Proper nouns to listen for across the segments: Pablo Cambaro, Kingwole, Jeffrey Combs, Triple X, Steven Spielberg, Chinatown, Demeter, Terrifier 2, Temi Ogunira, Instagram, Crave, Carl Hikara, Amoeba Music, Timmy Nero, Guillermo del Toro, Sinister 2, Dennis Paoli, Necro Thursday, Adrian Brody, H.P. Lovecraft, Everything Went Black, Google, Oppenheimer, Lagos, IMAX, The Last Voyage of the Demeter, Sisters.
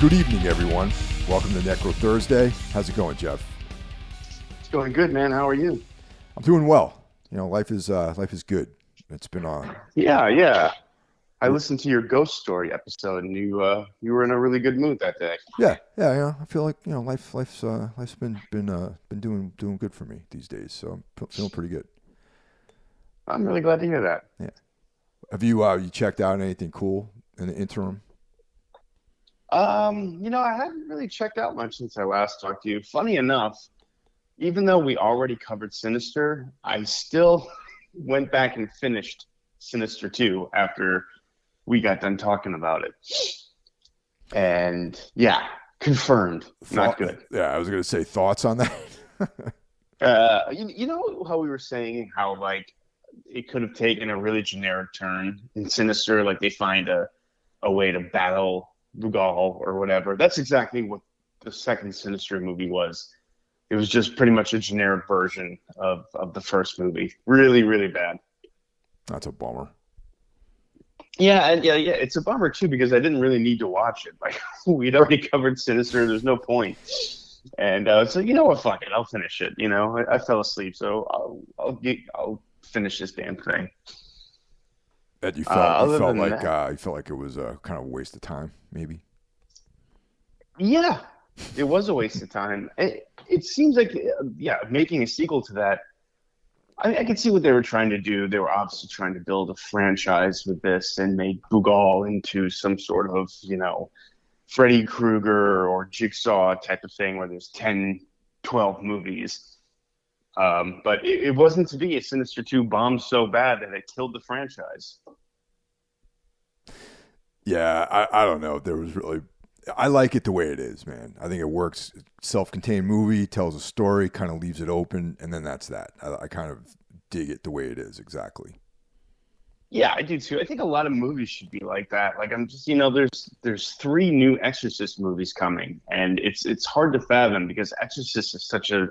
Good evening, everyone. Welcome to Necro Thursday. How's it going, Jeff? It's going good, man. How are you? I'm doing well. You know, life is good. It's been on. Yeah. I listened to your ghost story episode, and you were in a really good mood that day. Yeah. I feel like, you know, life's been doing good for me these days, so I'm feeling pretty good. I'm really glad to hear that. Yeah. Have you you checked out anything cool in the interim? You know, I haven't really checked out much since I last talked to you. Funny enough, even though we already covered Sinister, I still went back and finished Sinister 2 after we got done talking about it. And yeah, confirmed. Not good. Yeah, I was going to say, thoughts on that? You know how we were saying how, like, it could have taken a really generic turn in Sinister, like they find a way to battle Bughuul or whatever. That's exactly what the second Sinister movie was. It was just pretty much a generic version of the first movie. Really, really bad. That's a bummer. Yeah. It's a bummer too, because I didn't really need to watch it. Like, we'd already covered Sinister. There's no point. And so, you know what? Fuck it. I'll finish it. You know, I fell asleep, so I'll finish this damn thing. That you felt like it was a kind of a waste of time, maybe. Yeah, it was a waste of time. It seems like, making a sequel to that. I could see what they were trying to do. They were obviously trying to build a franchise with this and make Bughuul into some sort of, you know, Freddy Krueger or Jigsaw type of thing where there's 10, 12 movies. But it wasn't to be. A Sinister 2 bombed so bad that it killed the franchise. Yeah, I don't know. There was really... I like it the way it is, man. I think it works. Self-contained movie, tells a story, kind of leaves it open, and then that's that. I kind of dig it the way it is, exactly. Yeah, I do too. I think a lot of movies should be like that. Like, I'm just, you know, there's 3 new Exorcist movies coming, and it's hard to fathom because Exorcist is such a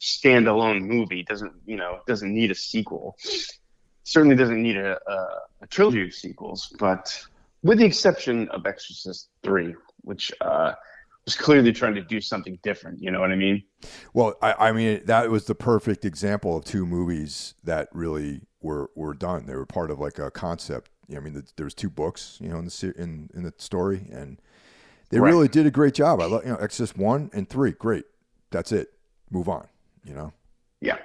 standalone movie. Doesn't need a sequel. Certainly doesn't need a trilogy of sequels, but with the exception of Exorcist 3, which was clearly trying to do something different. You know what I mean? Well, I mean, that was the perfect example of 2 movies that really were done. They were part of like a concept. You know, I mean, there was 2 books, you know, in the story, and they really did a great job. I love, you know, Exorcist 1 and 3. Great. That's it. Move on, you know? Yeah.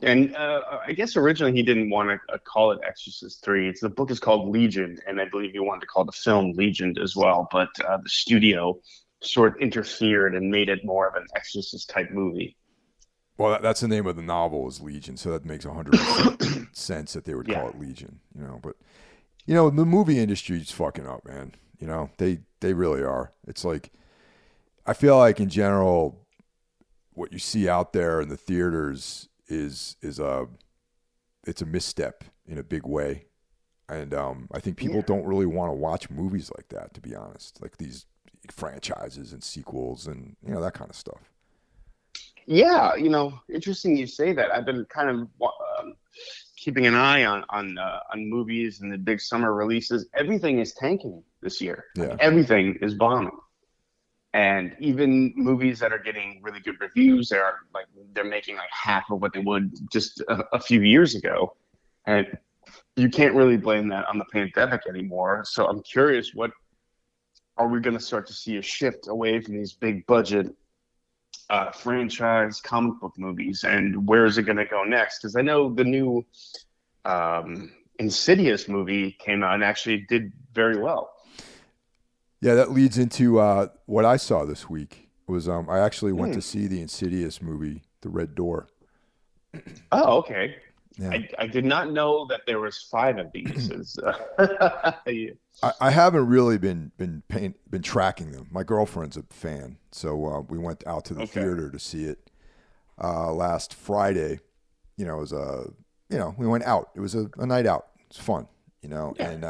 And I guess originally he didn't want to call it Exorcist 3. The book is called Legion, and I believe he wanted to call the film Legion as well. But the studio sort of interfered and made it more of an Exorcist-type movie. Well, that's the name of the novel is Legion, so that makes 100% sense that they would call it Legion. You know, but, you know, the movie industry's fucking up, man. You know, they really are. It's like, I feel like in general, what you see out there in the theaters is a misstep in a big way, and I think people don't really want to watch movies like that, to be honest, like these franchises and sequels and, you know, that kind of stuff. Yeah, you know, interesting you say that. I've been kind of keeping an eye on movies and the big summer releases. Everything is tanking this year. Yeah. Everything is bombing. And even movies that are getting really good reviews, they're making like half of what they would just a few years ago, and you can't really blame that on the pandemic anymore. So I'm curious, what are we going to start to see a shift away from these big budget franchise comic book movies, and where is it going to go next? Because I know the new Insidious movie came out and actually did very well. Yeah, that leads into what I saw this week. Was I actually went to see the Insidious movie, The Red Door. Oh, okay. Yeah. I did not know that there was 5 of these. Yeah. I haven't really been tracking them. My girlfriend's a fan, so we went out to the theater to see it last Friday. You know, it was we went out. It was a night out. It's fun, you know, and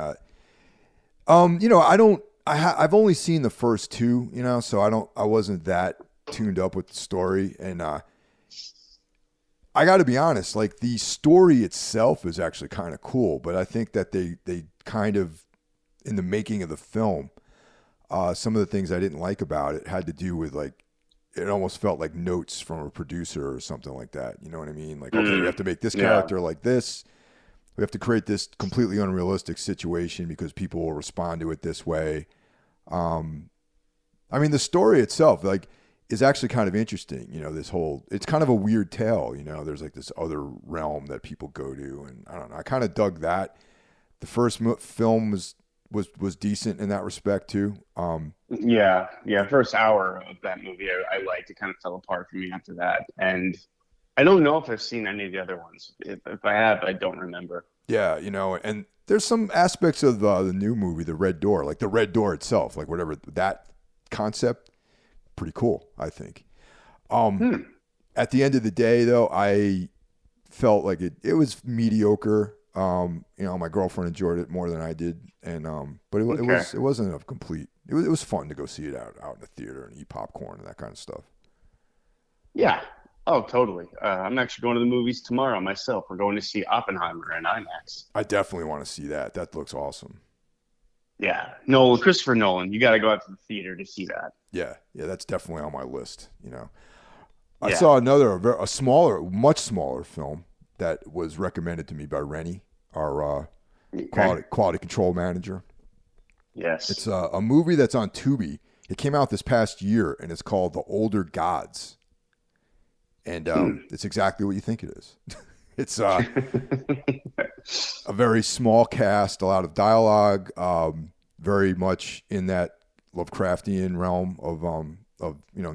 you know, I've only seen the first 2, you know, so I wasn't that tuned up with the story, and I got to be honest, like the story itself is actually kind of cool, but I think that they kind of in the making of the film Some of the things I didn't like about it had to do with, like, it almost felt like notes from a producer or something like that. You know what I mean? Like, okay, we have to make this character like this. We have to create this completely unrealistic situation because people will respond to it this way. I mean, the story itself, like, is actually kind of interesting. You know, this whole, it's kind of a weird tale. You know, there's like this other realm that people go to, and I don't know. I kind of dug that. The first film was decent in that respect too. First hour of that movie, I liked. It kind of fell apart for me after that, and I don't know if I've seen any of the other ones. If I have, I don't remember. Yeah, you know, and there's some aspects of the new movie, The Red Door, like the Red Door itself, like whatever that concept, pretty cool, I think. At the end of the day, though, I felt like it was mediocre. You know, my girlfriend enjoyed it more than I did, and but it wasn't a complete. It was fun to go see it out in the theater and eat popcorn and that kind of stuff. Yeah. Oh, totally. I'm actually going to the movies tomorrow myself. We're going to see Oppenheimer in IMAX. I definitely want to see that. That looks awesome. Yeah, Christopher Nolan. You got to go out to the theater to see that. Yeah, that's definitely on my list. You know, I saw another much smaller film that was recommended to me by Rennie, our quality control manager. Yes. It's a movie that's on Tubi. It came out this past year, and it's called The Older Gods. And it's exactly what you think it is. It's a very small cast, a lot of dialogue, very much in that Lovecraftian realm of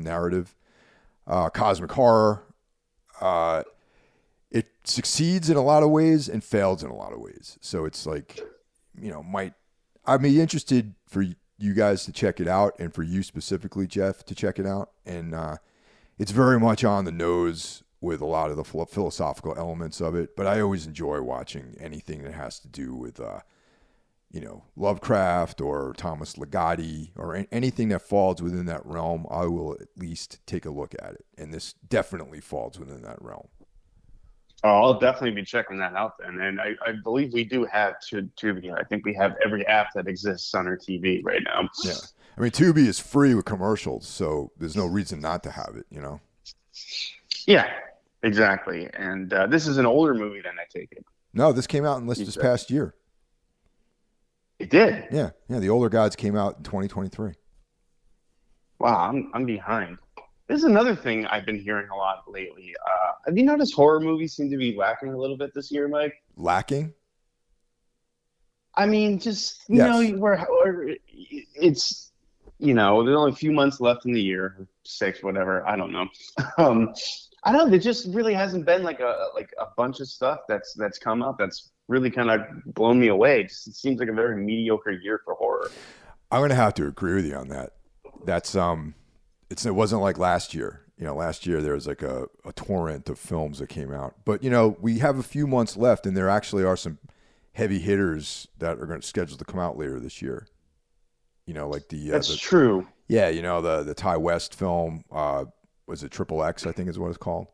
narrative, cosmic horror. It succeeds in a lot of ways and fails in a lot of ways. So it's like, you know, I'd be interested for you guys to check it out, and for you specifically, Jeff, to check it out. And it's very much on the nose with a lot of the philosophical elements of it. But I always enjoy watching anything that has to do with, Lovecraft or Thomas Ligotti or anything that falls within that realm. I will at least take a look at it. And this definitely falls within that realm. Oh, I'll definitely be checking that out then. And I believe we do have Tubi. I think we have every app that exists on our TV right now. Yeah. I mean, Tubi is free with commercials, so there's no reason not to have it, you know? Yeah, exactly. And this is an older movie than I take it. No, this came out in this past year. It did? Yeah. Yeah, The Older Gods came out in 2023. Wow, I'm behind. This is another thing I've been hearing a lot lately. Have you noticed horror movies seem to be lacking a little bit this year, Mike? Lacking? I mean, just, you know, it's, you know, there's only a few months left in the year, 6, whatever, I don't know. I don't know, there just really hasn't been like a bunch of stuff that's come up that's really kind of blown me away. It seems like a very mediocre year for horror. I'm going to have to agree with you on that. That's, it wasn't like last year. You know, last year there was like a torrent of films that came out. But, you know, we have a few months left, and there actually are some heavy hitters that are going to schedule to come out later this year. You know, like that's true. Yeah, you know, the Ty West film, was it Triple X, I think is what it's called?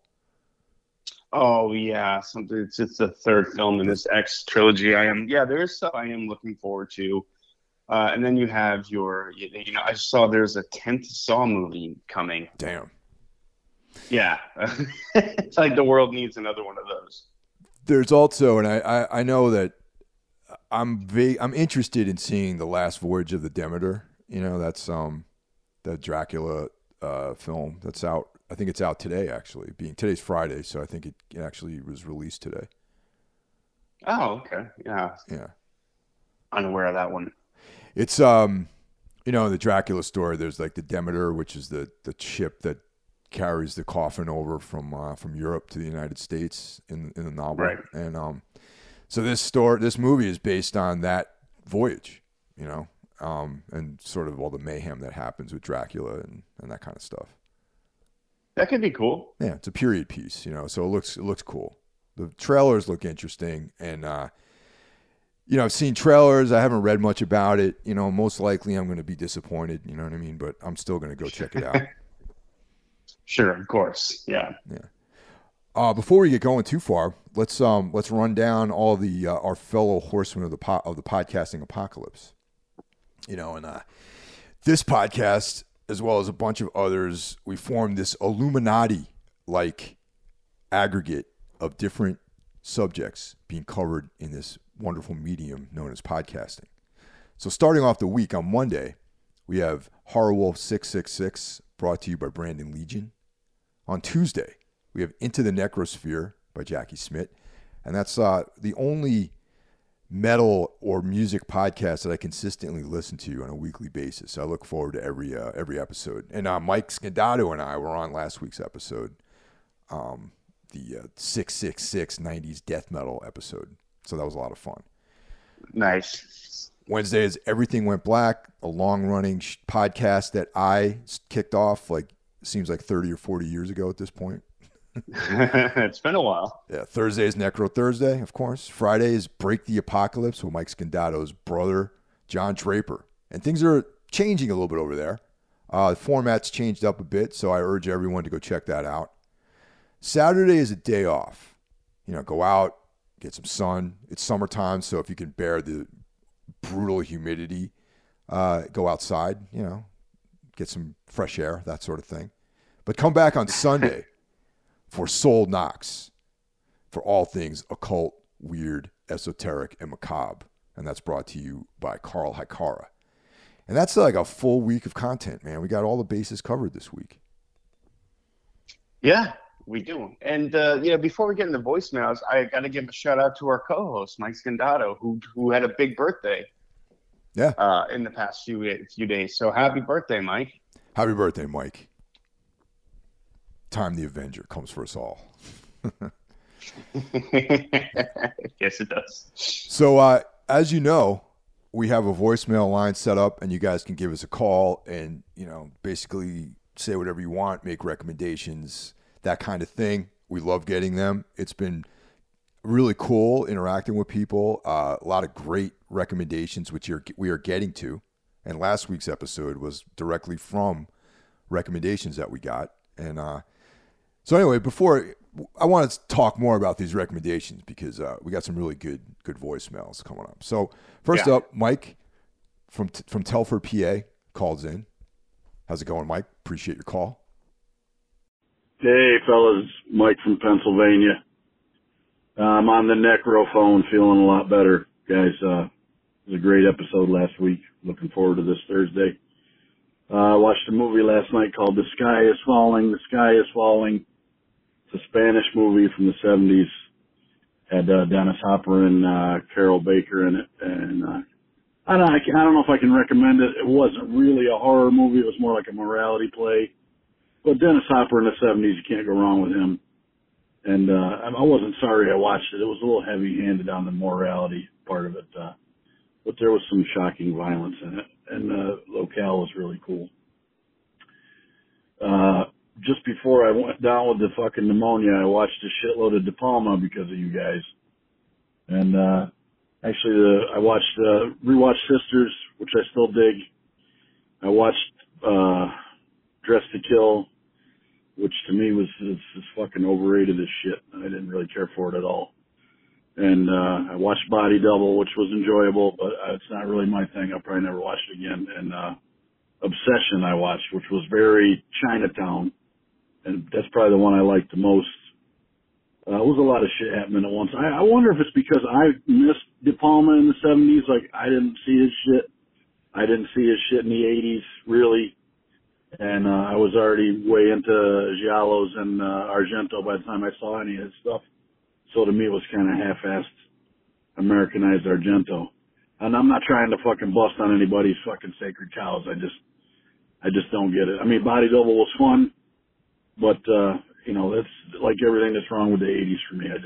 Oh, yeah. Something. It's the third film in this X trilogy. There's stuff I am looking forward to. And then you have I saw there's a 10th Saw movie coming. Damn. Yeah. It's like the world needs another one of those. There's also, and I know that I'm interested in seeing The Last Voyage of the Demeter. You know, that's the Dracula film that's out. I think it's out today, actually. Today's Friday, so I think it actually was released today. Oh, okay. Yeah. Yeah. Unaware of that one. It's, you know, in the Dracula story, there's like the Demeter, which is the ship that carries the coffin over from Europe to the United States in the novel. Right. And so this movie is based on that voyage, you know, and sort of all the mayhem that happens with Dracula and that kind of stuff. That could be cool. Yeah, it's a period piece, you know, so it looks cool. The trailers look interesting, and you know, I've seen trailers. I haven't read much about it. You know, most likely I'm going to be disappointed. You know what I mean? But I'm still going to go check it out. Sure, of course. Yeah. Yeah. Before we get going too far, let's run down all the our fellow horsemen of the podcasting apocalypse. You know, and This podcast, as well as a bunch of others, we formed this Illuminati-like aggregate of different subjects being covered in this wonderful medium known as podcasting. So starting off the week on Monday, we have Horror Wolf 666, brought to you by Brandon Legion. On Tuesday, we have Into the Necrosphere by Jackie Smith. And that's the only metal or music podcast that I consistently listen to on a weekly basis. So I look forward to every episode. And Mike Scandato and I were on last week's episode, the 666 90s death metal episode. So that was a lot of fun. Nice. Wednesday is Everything Went Black, a long-running podcast that I kicked off, seems like 30 or 40 years ago at this point. It's been a while. Yeah. Thursday is Necro Thursday, of course. Friday is Break the Apocalypse with Mike Scandato's brother, John Draper. And things are changing a little bit over there. The format's changed up a bit, so I urge everyone to go check that out. Saturday is a day off. You know, go out, get some sun. It's summertime, so if you can bear the brutal humidity, go outside, you know, get some fresh air, that sort of thing. But come back on Sunday for Soul Knocks, for all things occult, weird, esoteric, and macabre. And that's brought to you by Carl Hikara. And that's like a full week of content, man. We got all the bases covered this week. Yeah, we do. And, before we get into voicemails, I got to give a shout out to our co-host, Mike Scandato, who had a big birthday. Yeah. In the past few days. So happy birthday, Mike. Happy birthday, Mike. Time the Avenger comes for us all. Yes, it does. So as you know, we have a voicemail line set up, and you guys can give us a call and, you know, basically say whatever you want, make recommendations, that kind of thing. We love getting them. It's been really cool interacting with people. A lot of great recommendations, which we are getting to. And last week's episode was directly from recommendations that we got. And so anyway, before I want to talk more about these recommendations, because we got some really good voicemails coming up. So first up, Mike from Telford, PA, calls in. How's it going, Mike? Appreciate your call. Hey, fellas, Mike from Pennsylvania. I'm on the necrophone, feeling a lot better, guys. It was a great episode last week. Looking forward to this Thursday. I watched a movie last night called The Sky is Falling. The Sky is Falling. It's a Spanish movie from the 70s. Had Dennis Hopper and Carol Baker in it. And I don't know if I can recommend it. It wasn't really a horror movie. It was more like a morality play. But Dennis Hopper in the 70s, you can't go wrong with him. And I wasn't sorry I watched it. It was a little heavy-handed on the morality part of it. But there was some shocking violence in it. And the locale was really cool. Just before I went down with the fucking pneumonia, I watched a shitload of De Palma because of you guys. And actually, I watched rewatched Sisters, which I still dig. I watched Dress to Kill, which to me was fucking overrated as shit. I didn't really care for it at all. And I watched Body Double, which was enjoyable, but it's not really my thing. I'll probably never watch it again. And Obsession I watched, which was very Chinatown, and that's probably the one I liked the most. It was a lot of shit happening at once. I wonder if it's because I missed De Palma in the 70s. Like, I didn't see his shit. I didn't see his shit in the 80s, really. And I was already way into Giallos and Argento by the time I saw any of his stuff. So to me, it was kind of half-assed Americanized Argento. And I'm not trying to fucking bust on anybody's fucking sacred cows. I just don't get it. I mean, Body Double was fun, but, that's like everything that's wrong with the 80s for me. I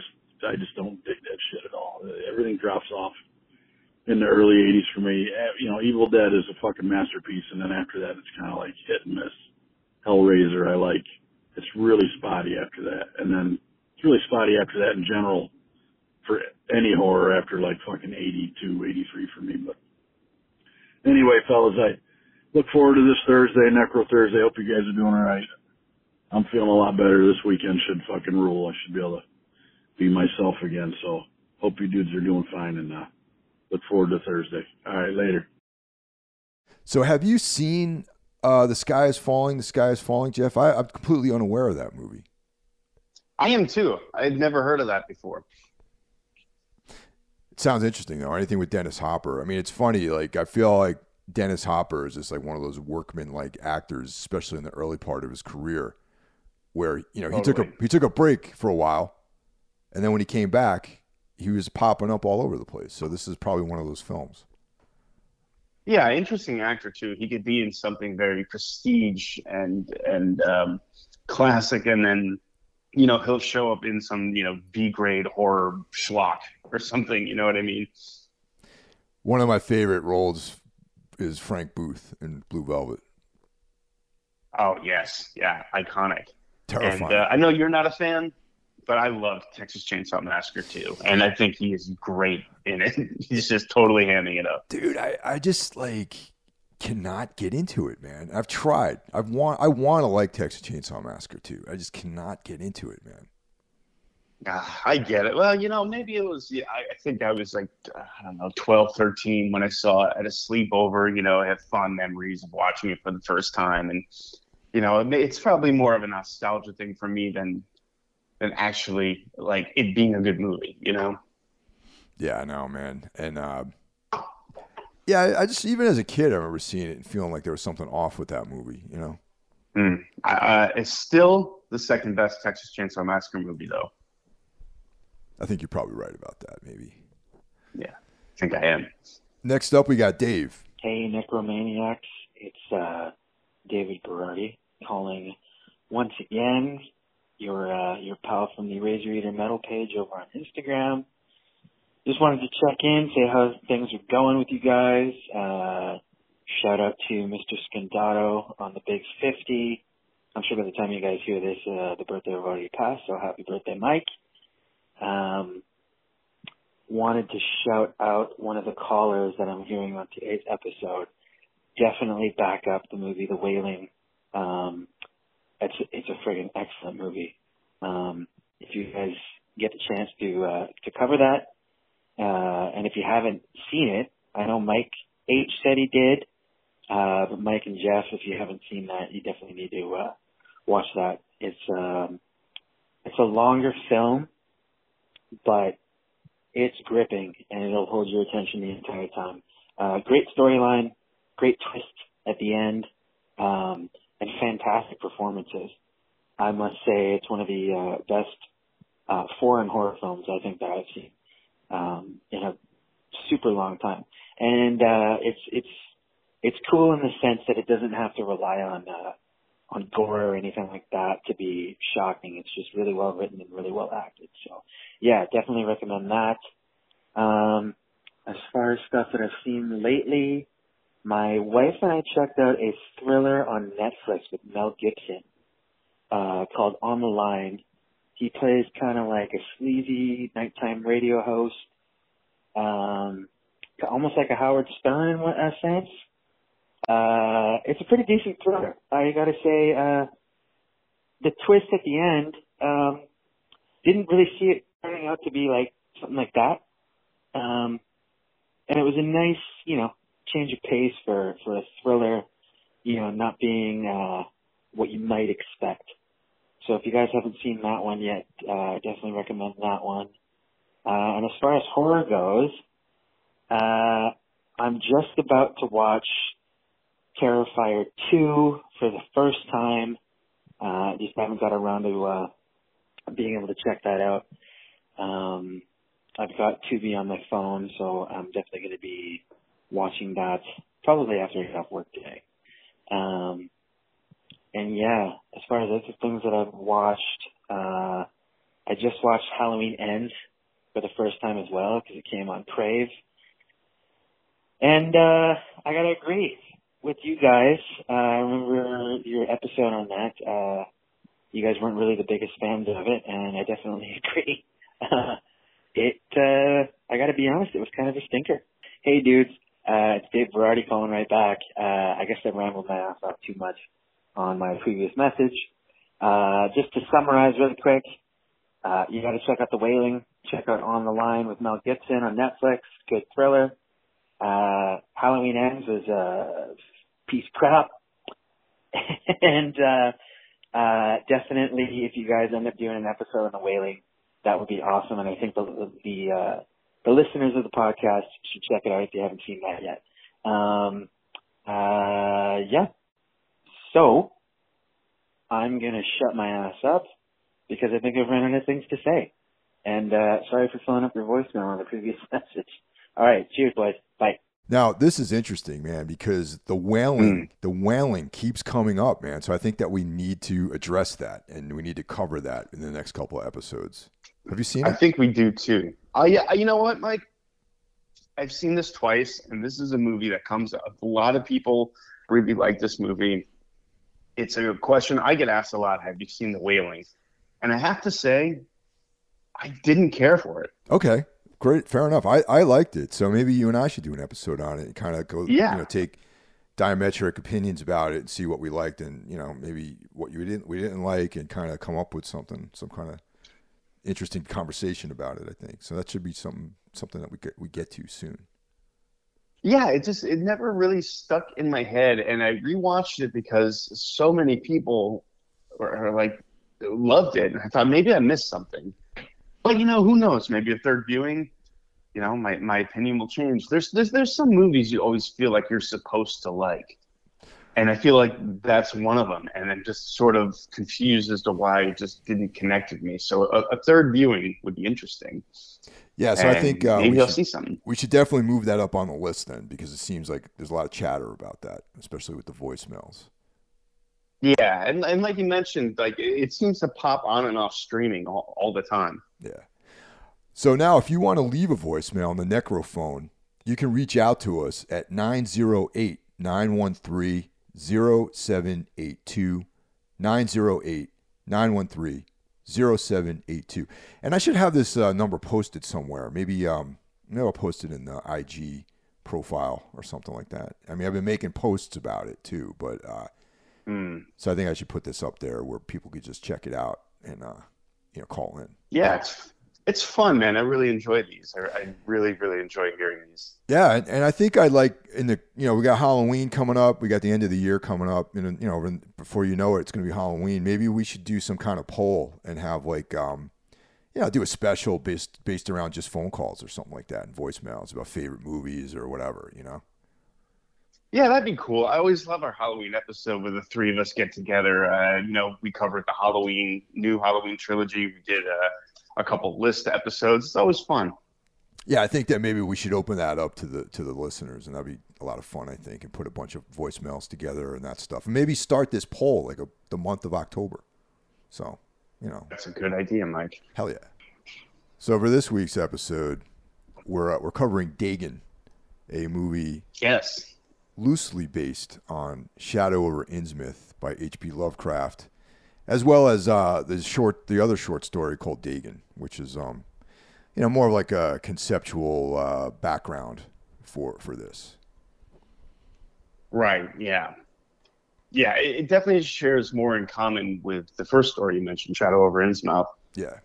just don't dig that shit at all. Everything drops off in the early 80s for me. You know, Evil Dead is a fucking masterpiece, and then after that, it's kind of like hit and miss. Hellraiser, I like. It's really spotty after that. And then it's really spotty after that in general for any horror after like fucking 82, 83 for me. But anyway, fellas, I look forward to this Thursday, Necro Thursday. Hope you guys are doing all right. I'm feeling a lot better. This weekend should fucking rule. I should be able to be myself again. So hope you dudes are doing fine, and look forward to Thursday. All right, later. So have you seen The Sky is Falling? The Sky is Falling, Jeff? I'm completely unaware of that movie. I am too. I had never heard of that before. It sounds interesting, though. Anything with Dennis Hopper. I mean, it's funny. Like, I feel like Dennis Hopper is just like one of those workman-like actors, especially in the early part of his career, where, you know, he took a break for a while, and then when he came back, he was popping up all over the place. So this is probably one of those films. Yeah, interesting actor too. He could be in something very prestige and classic, and then, you know, he'll show up in some, you know, B-grade horror schlock or something. You know what I mean? One of my favorite roles is Frank Booth in Blue Velvet. Oh, yes. Yeah. Iconic. Terrifying. And I know you're not a fan, but I love Texas Chainsaw Massacre too. And I think he is great in it. He's just totally hamming it up. Dude, I just like cannot get into it, man. I've tried. I want to like Texas Chainsaw Massacre too. I just cannot get into it, man. I get it. Well, you know, maybe it was, yeah, I think I was like, I don't know, 12, 13 when I saw it at a sleepover. You know, I have fond memories of watching it for the first time. And, you know, it's probably more of a nostalgia thing for me than actually like it being a good movie, you know? Yeah, I know, man. And yeah, I just, even as a kid, I remember seeing it and feeling like there was something off with that movie, you know? It's still the second best Texas Chainsaw Massacre movie, though. I think you're probably right about that, maybe. Yeah, I think I am. Next up, we got Dave. Hey, Necromaniacs. It's David Berardi calling once again. Your pal from the Razor Eater Metal page over on Instagram. Just wanted to check in, say how things are going with you guys. Shout out to Mr. Scandato on the big 50. I'm sure by the time you guys hear this, the birthday will already passed. So happy birthday, Mike. Wanted to shout out one of the callers that I'm hearing on today's episode. Definitely back up the movie The Wailing. It's a friggin' excellent movie. If you guys get the chance to cover that, and if you haven't seen it, I know Mike H said he did, but Mike and Jeff, if you haven't seen that, you definitely need to watch that. It's a longer film, but it's gripping and it'll hold your attention the entire time. Great storyline, great twist at the end. And fantastic performances. I must say it's one of the best foreign horror films I think that I've seen in a super long time. And it's cool in the sense that it doesn't have to rely on gore or anything like that to be shocking. It's just really well written and really well acted. So yeah, definitely recommend that. As far as stuff that I've seen lately, my wife and I checked out a thriller on Netflix with Mel Gibson called On the Line. He plays kind of like a sleazy nighttime radio host, almost like a Howard Stern in a sense. It's a pretty decent thriller. I got to say, the twist at the end, didn't really see it turning out to be like something like that. And it was a nice, you know, change of pace for a thriller, you know, not being what you might expect. So if you guys haven't seen that one yet, I definitely recommend that one. And as far as horror goes, I'm just about to watch Terrifier 2 for the first time. Just haven't got around to being able to check that out. I've got Tubi on my phone, so I'm definitely going to be watching that probably after I get off work today. And yeah, as far as other things that I've watched, I just watched Halloween Ends for the first time as well because it came on Crave. And I gotta agree with you guys. I remember your episode on that. You guys weren't really the biggest fans of it, and I definitely agree. I gotta be honest, it was kind of a stinker. Hey dudes. It's Dave Berardi calling right back. I guess I rambled my ass off too much on my previous message. Just to summarize really quick, you got to check out The Wailing. Check out On the Line with Mel Gibson on Netflix. Good thriller. Halloween Ends was piece of crap. And definitely, if you guys end up doing an episode on The Wailing, that would be awesome. And I think the listeners of the podcast should check it out if you haven't seen that yet. Yeah. So I'm going to shut my ass up because I think I've run out of things to say. And sorry for filling up your voicemail on the previous message. All right. Cheers, boys. Bye. Now, this is interesting, man, because the wailing keeps coming up, man. So I think that we need to address that, and we need to cover that in the next couple of episodes. Have you seen it? I think we do, too. Yeah, you know what, Mike? I've seen this twice, and this is a movie that comes up. A lot of people really like this movie. It's a question I get asked a lot. Have you seen The Wailing? And I have to say, I didn't care for it. Okay. Great, fair enough. I liked it, so maybe you and I should do an episode on it and kind of go, you know, take diametric opinions about it and see what we liked and, you know, maybe what we didn't like and kind of come up with something, some kind of interesting conversation about it. I think so. That should be something that we get to soon. Yeah, it never really stuck in my head, and I rewatched it because so many people were like loved it, and I thought maybe I missed something. But, you know, who knows? Maybe a third viewing, you know, my opinion will change. There's some movies you always feel like you're supposed to like. And I feel like that's one of them. And I'm just sort of confused as to why it just didn't connect with me. So a third viewing would be interesting. Yeah, so and I think maybe I'll see something. We should definitely move that up on the list then, because it seems like there's a lot of chatter about that, especially with the voicemails. Yeah, and like you mentioned, like it seems to pop on and off streaming all the time. Yeah. So now if you want to leave a voicemail on the Necrophone, you can reach out to us at 908-913-0782, 908-913-0782. And I should have this number posted somewhere. Maybe I'll post it in the IG profile or something like that. I mean, I've been making posts about it too, but so I think I should put this up there where people could just check it out and call in. Yeah, it's fun, man. I really enjoy these. I really, really enjoy hearing these. Yeah, and I think I like we got Halloween coming up. We got the end of the year coming up. And, you know, before you know it, it's going to be Halloween. Maybe we should do some kind of poll and have like, do a special based around just phone calls or something like that and voicemails about favorite movies or whatever, you know. Yeah, that'd be cool. I always love our Halloween episode where the three of us get together. We covered the new Halloween trilogy. We did a couple list episodes. It's always fun. Yeah, I think that maybe we should open that up to the listeners, and that'd be a lot of fun, I think, and put a bunch of voicemails together and that stuff. And maybe start this poll like the month of October. So, you know. That's a good idea, Mike. Hell yeah. So for this week's episode, we're covering Dagon, a movie. Yes. Loosely based on Shadow Over Innsmouth by H.P. Lovecraft, as well as the other short story called Dagon, which is more of like a conceptual background for this. Right. Yeah. Yeah. It definitely shares more in common with the first story you mentioned, Shadow Over Innsmouth. Yeah.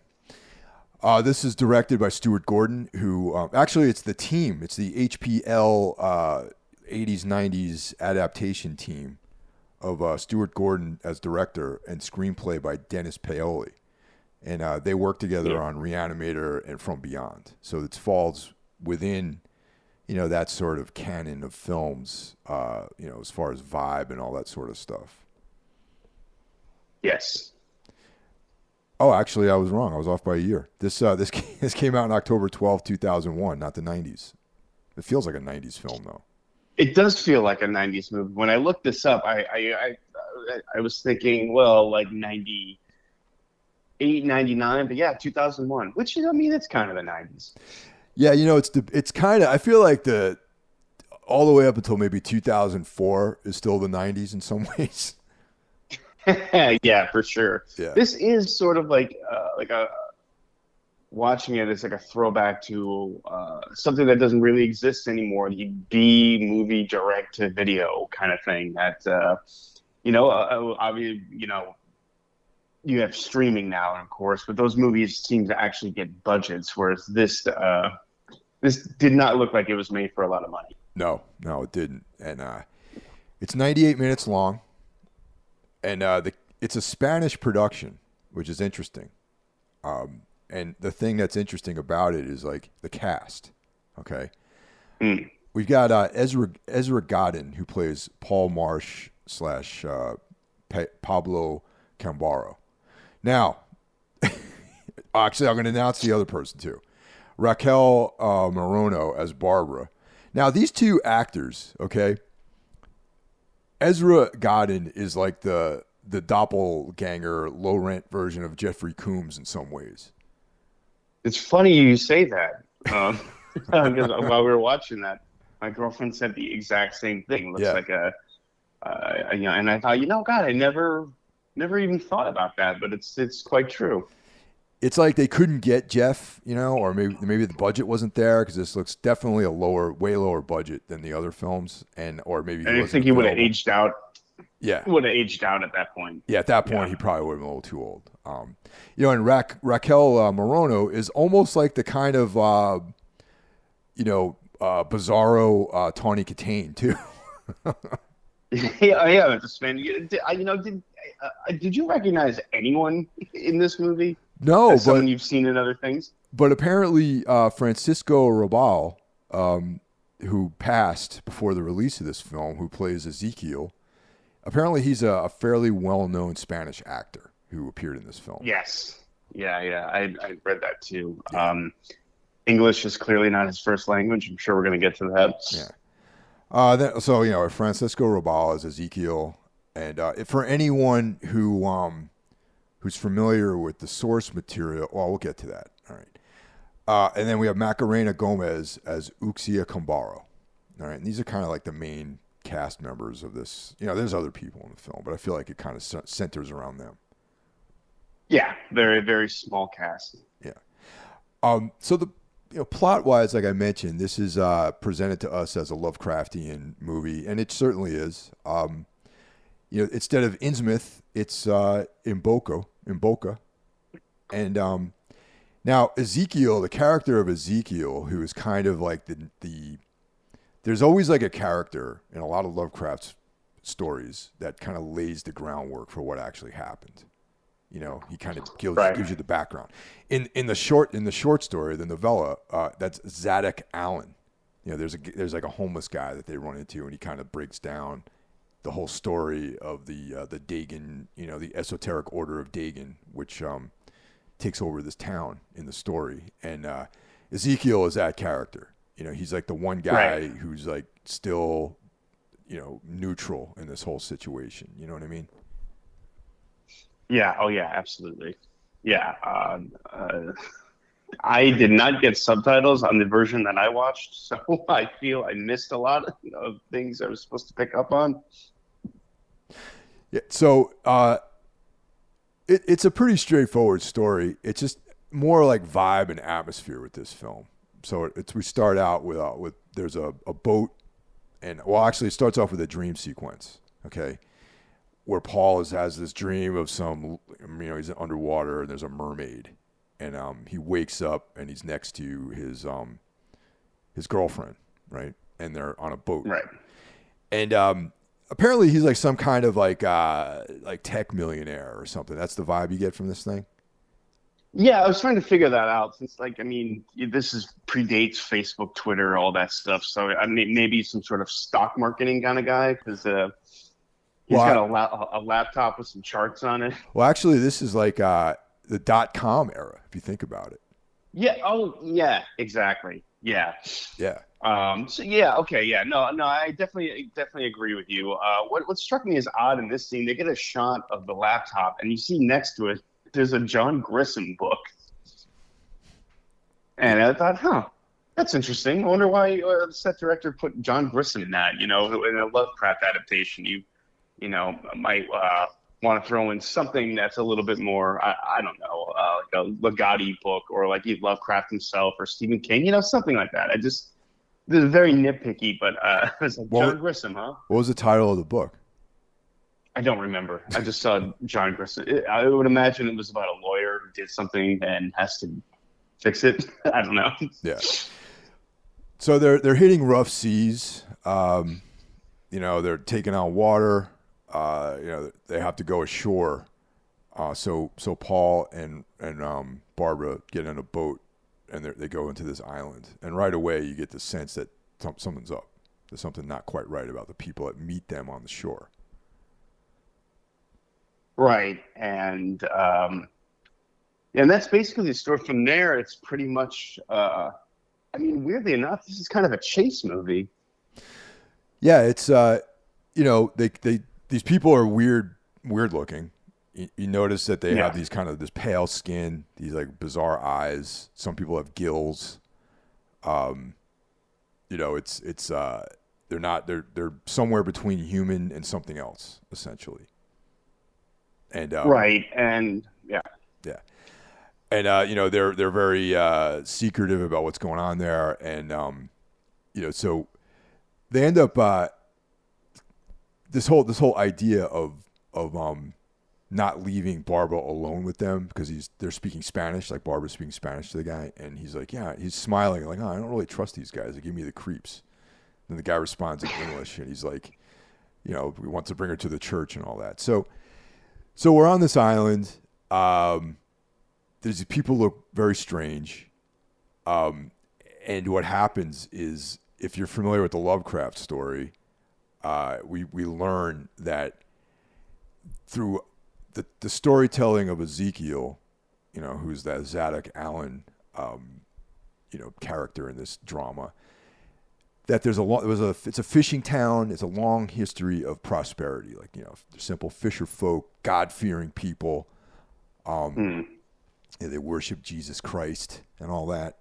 This is directed by Stuart Gordon, who actually it's the team. It's the HPL. 80s, 90s adaptation team of Stuart Gordon as director and screenplay by Dennis Paoli. And they work together on Reanimator and From Beyond. So it falls within, that sort of canon of films, as far as vibe and all that sort of stuff. Yes. Oh, actually, I was wrong. I was off by a year. This came out on October 12, 2001, not the 90s. It feels like a 90s film, though. It does feel like a 90s movie. When I looked this up, I was thinking, well, like 98, 99, but yeah, 2001, which, it's kind of the 90s. Yeah, it's kind of, I feel like all the way up until maybe 2004 is still the 90s in some ways. Yeah, for sure. Yeah. This is sort of watching it is like a throwback to something that doesn't really exist anymore, the B-movie direct-to-video kind of thing that, you have streaming now, of course, but those movies seem to actually get budgets, whereas this did not look like it was made for a lot of money. No, it didn't. And It's 98 minutes long, and it's a Spanish production, which is interesting. And the thing that's interesting about it is like the cast. Okay, We've got Ezra Godden, who plays Paul Marsh / Pablo Cambaro. Now, actually, I'm going to announce the other person too, Raquel Morono as Barbara. Now, these two actors, okay. Ezra Godden is like the doppelganger, low-rent version of Jeffrey Combs in some ways. It's funny you say that. Because while we were watching that, my girlfriend said the exact same thing. Looks like and I thought, God, I never even thought about that, but it's quite true. It's like they couldn't get Jeff, or maybe the budget wasn't there, because this looks definitely way lower budget than the other films, I think he would have aged out. Yeah, would have aged out at that point. Yeah, at that point he probably would have been a little too old. And Raquel Morono is almost like the kind of bizarro Tawny Catane too. Yeah, it's man. Did you recognize anyone in this movie? No, but someone you've seen in other things. But apparently, Francisco Rabal, who passed before the release of this film, who plays Ezekiel, apparently he's a fairly well-known Spanish actor who appeared in this film. Yes, yeah, I read that too. Yeah. English is clearly not his first language. I'm sure we're going to get to that. Yeah. Francisco Rabal is Ezekiel, and for anyone who who's familiar with the source material. Well, we'll get to that. All right. And then we have Macarena Gomez as Uxia Cambaro. All right. And these are kind of like the main cast members of this. There's other people in the film, but I feel like it kind of centers around them. Yeah. Very, very small cast. Yeah. So the plot-wise, like I mentioned, this is presented to us as a Lovecraftian movie, and it certainly is. Instead of Innsmouth, it's Imboka. And now Ezekiel, the character of Ezekiel, who is kind of like the there's always like a character in a lot of Lovecraft's stories that kind of lays the groundwork for what actually happened. He kind of gives you the background. In the short story, the novella, that's Zadok Allen. There's like a homeless guy that they run into, and he kind of breaks down the whole story of the Dagon, the esoteric order of Dagon, which takes over this town in the story. And Ezekiel is that character. He's like the one guy who's like still, neutral in this whole situation. You know what I mean? Yeah. Oh, yeah. Absolutely. Yeah. I did not get subtitles on the version that I watched, so I feel I missed a lot of things I was supposed to pick up on. Yeah, so it's a pretty straightforward story. It's just more like vibe and atmosphere with this film. So we start out with there's a boat, and actually it starts off with a dream sequence, okay, where Paul has this dream of he's underwater and there's a mermaid. And he wakes up and he's next to his girlfriend, right? And they're on a boat, right? And apparently he's like some kind of like tech millionaire or something. That's the vibe you get from this thing. Yeah, I was trying to figure that out since, this predates Facebook, Twitter, all that stuff. So I mean, maybe some sort of stock marketing kind of guy because he's got a laptop with some charts on it. Well, actually, this is like the .com era, if you think about it. Yeah. Oh, yeah. Exactly. Yeah. Yeah. So yeah. Okay. Yeah. No. I definitely agree with you. What struck me as odd in this scene, they get a shot of the laptop, and you see next to it, there's a John Grisham book, and I thought, that's interesting. I wonder why the set director put John Grisham in that. In a Lovecraft adaptation, you might want to throw in something that's a little bit more, I don't know, like a Ligotti book or like Lovecraft himself or Stephen King, something like that. This is very nitpicky, but it's like John Grisham, huh? What was the title of the book? I don't remember. I just saw John Grisham. I would imagine it was about a lawyer who did something and has to fix it. I don't know. Yeah. So they're hitting rough seas. you know, they're taking on water. You know, they have to go ashore. So Paul and Barbara get in a boat and they go into this island. And right away, you get the sense that something's up. There's something not quite right about the people that meet them on the shore. Right. And that's basically the story. From there, it's pretty much, I mean, weirdly enough, this is kind of a chase movie. Yeah, it's, you know, these people are weird looking. You notice that they have these kind of this pale skin, these like bizarre eyes. Some people have gills. You know, it's they're somewhere between human and something else, essentially. And right, and yeah. And you know, they're very secretive about what's going on there, and you know, so they end up this whole idea of not leaving Barbara alone with them, because they're speaking Spanish, like Barbara's speaking Spanish to the guy, and he's like, yeah, he's smiling like, oh, I don't really trust these guys, they give me the creeps. And the guy responds in English, and he's like, you know, we want to bring her to the church and all that. So we're on this island. These people look very strange. And what happens is, if you're familiar with the Lovecraft story, we learn that through the storytelling of Ezekiel, you know, who's that Zadok Allen, you know, character in this drama, that it's a fishing town. It's a long history of prosperity, like, you know, simple fisher folk, God-fearing people. Yeah, they worship Jesus Christ and all that.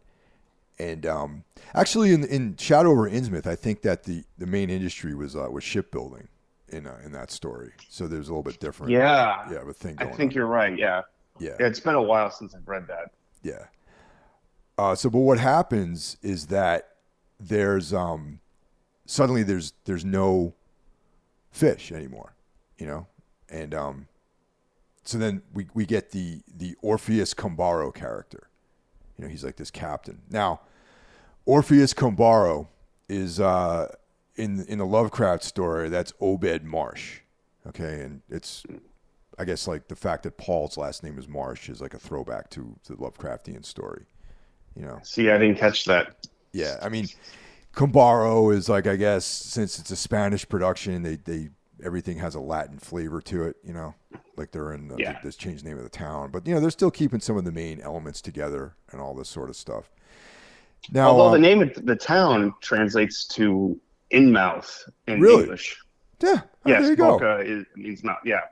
And actually, in Shadow Over Innsmouth, I think that the main industry was shipbuilding in that story. So there's a little bit different. Yeah. Yeah, but thing going on. I think you're right. Yeah. Yeah. Yeah. It's been a while since I've read that. Yeah. But what happens is that there's suddenly there's no fish anymore, you know, and so then we get the Orpheus Combaro character. You know, he's like this captain. Now, Orpheus Combaro is in the Lovecraft story, that's Obed Marsh. Okay, and it's, I guess, like the fact that Paul's last name is Marsh is like a throwback to the Lovecraftian story. You know. See, I didn't catch that. Yeah, I mean, Combaro is like, I guess, since it's a Spanish production, they everything has a Latin flavor to it, you know, like they're in, they changed the name of the town, but you know, they're still keeping some of the main elements together and all this sort of stuff. Now, although the name of the town translates to Innsmouth in English. Yeah. Oh, yes, there you go. Boca means not. Yeah.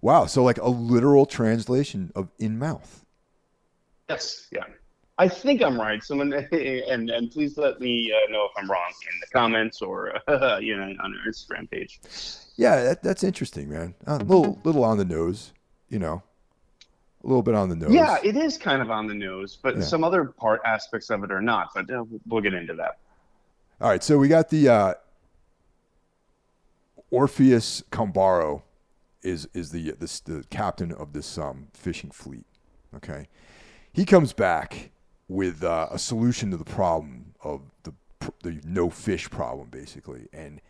Wow. So like a literal translation of Innsmouth. Yes. Yeah. I think I'm right. Someone and please let me know if I'm wrong in the comments or you know, on our Instagram page. Yeah, that's interesting, man. A little on the nose, you know, a little bit on the nose. Yeah, it is kind of on the nose, but some other aspects of it are not. But we'll get into that. All right, so we got the Orpheus Combaro is the captain of this fishing fleet. Okay, he comes back with a solution to the problem of the no fish problem, basically. And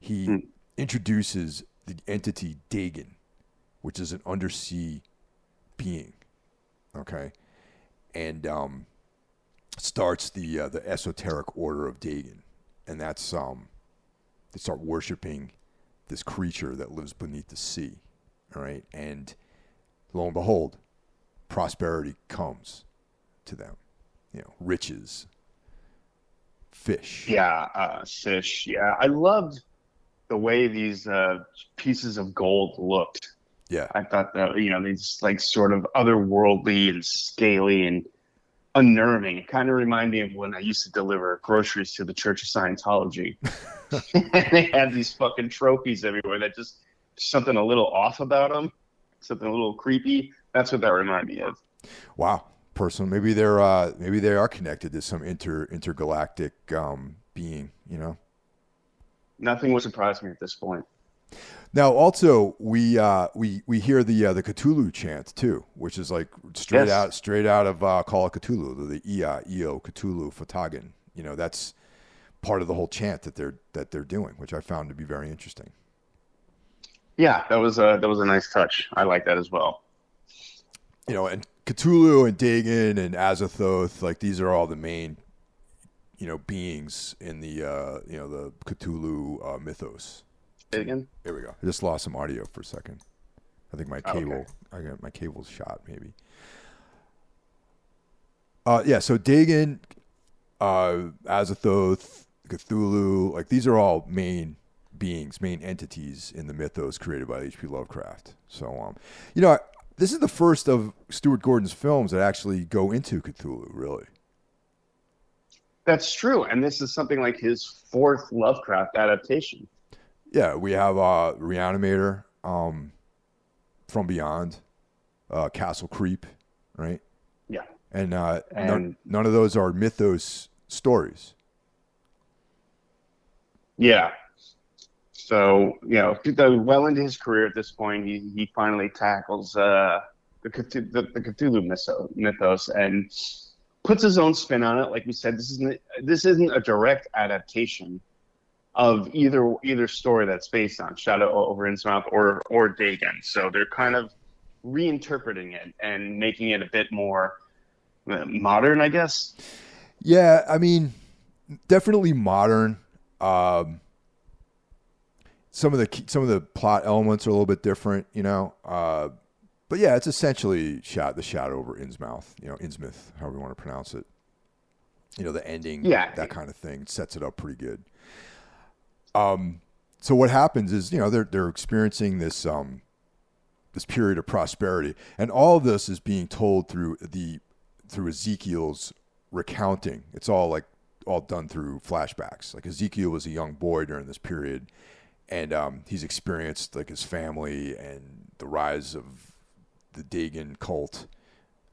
he introduces the entity Dagon, which is an undersea being, okay? And starts the esoteric order of Dagon. And that's, they start worshiping this creature that lives beneath the sea, all right? And lo and behold, prosperity comes to them. You know, riches, fish. Yeah, fish. Yeah, I loved the way these pieces of gold looked. Yeah, I thought that, you know, they just like sort of otherworldly and scaly and unnerving. It kind of reminded me of when I used to deliver groceries to the Church of Scientology. And they had these fucking trophies everywhere that just something a little off about them, something a little creepy. That's what that reminded me of. Wow. Person, maybe they are connected to some intergalactic being, you know. Nothing would surprise me at this point. Now, also, we hear the Cthulhu chant too, which is like straight out of Call of Cthulhu, the Ea Eo Cthulhu Fatagan. You know, that's part of the whole chant that they're doing, which I found to be very interesting. Yeah, that was a nice touch. I like that as well. You know, and Cthulhu and Dagon and Azathoth, like these are all the main, you know, beings in the you know, the Cthulhu mythos. Dagon? There we go. I just lost some audio for a second. I think my cable, oh, okay. I got my cable's shot maybe. Yeah, so Dagon, Azathoth, Cthulhu, like these are all main beings, main entities in the mythos created by H.P. Lovecraft. So, you know, this is the first of Stuart Gordon's films that actually go into Cthulhu, really. That's true, and this is something like his fourth Lovecraft adaptation. Yeah, we have Reanimator, From Beyond, Castle Creep, right? Yeah. And, none of those are mythos stories. Yeah. So, you know, well into his career at this point, he finally tackles the Cthulhu mythos and puts his own spin on it. Like we said, this isn't a direct adaptation of either story that's based on Shadow Over Innsmouth or Dagon. So they're kind of reinterpreting it and making it a bit more modern, I guess. Yeah, I mean, definitely modern. Some of the plot elements are a little bit different, you know. But yeah, it's essentially the Shadow Over Innsmouth, you know, Innsmouth, however you want to pronounce it. You know, the ending, that kind of thing sets it up pretty good. So what happens is, you know, they're experiencing this this period of prosperity, and all of this is being told through Ezekiel's recounting. It's all done through flashbacks. Like Ezekiel was a young boy during this period. And he's experienced like his family and the rise of the Dagon cult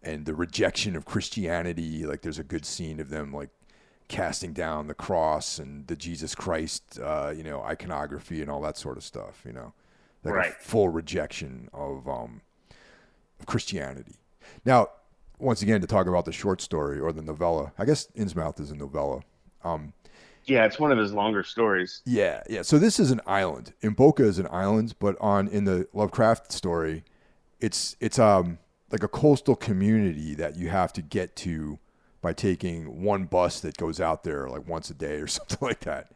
and the rejection of Christianity. Like there's a good scene of them like casting down the cross and the Jesus Christ, you know, iconography and all that sort of stuff, you know, like right. A full rejection of Christianity. Now, once again, to talk about the short story or the novella, I guess Innsmouth is a novella. Yeah, it's one of his longer stories. Yeah. So this is an island. Imboka is an island, but in the Lovecraft story, it's like a coastal community that you have to get to by taking one bus that goes out there like once a day or something like that.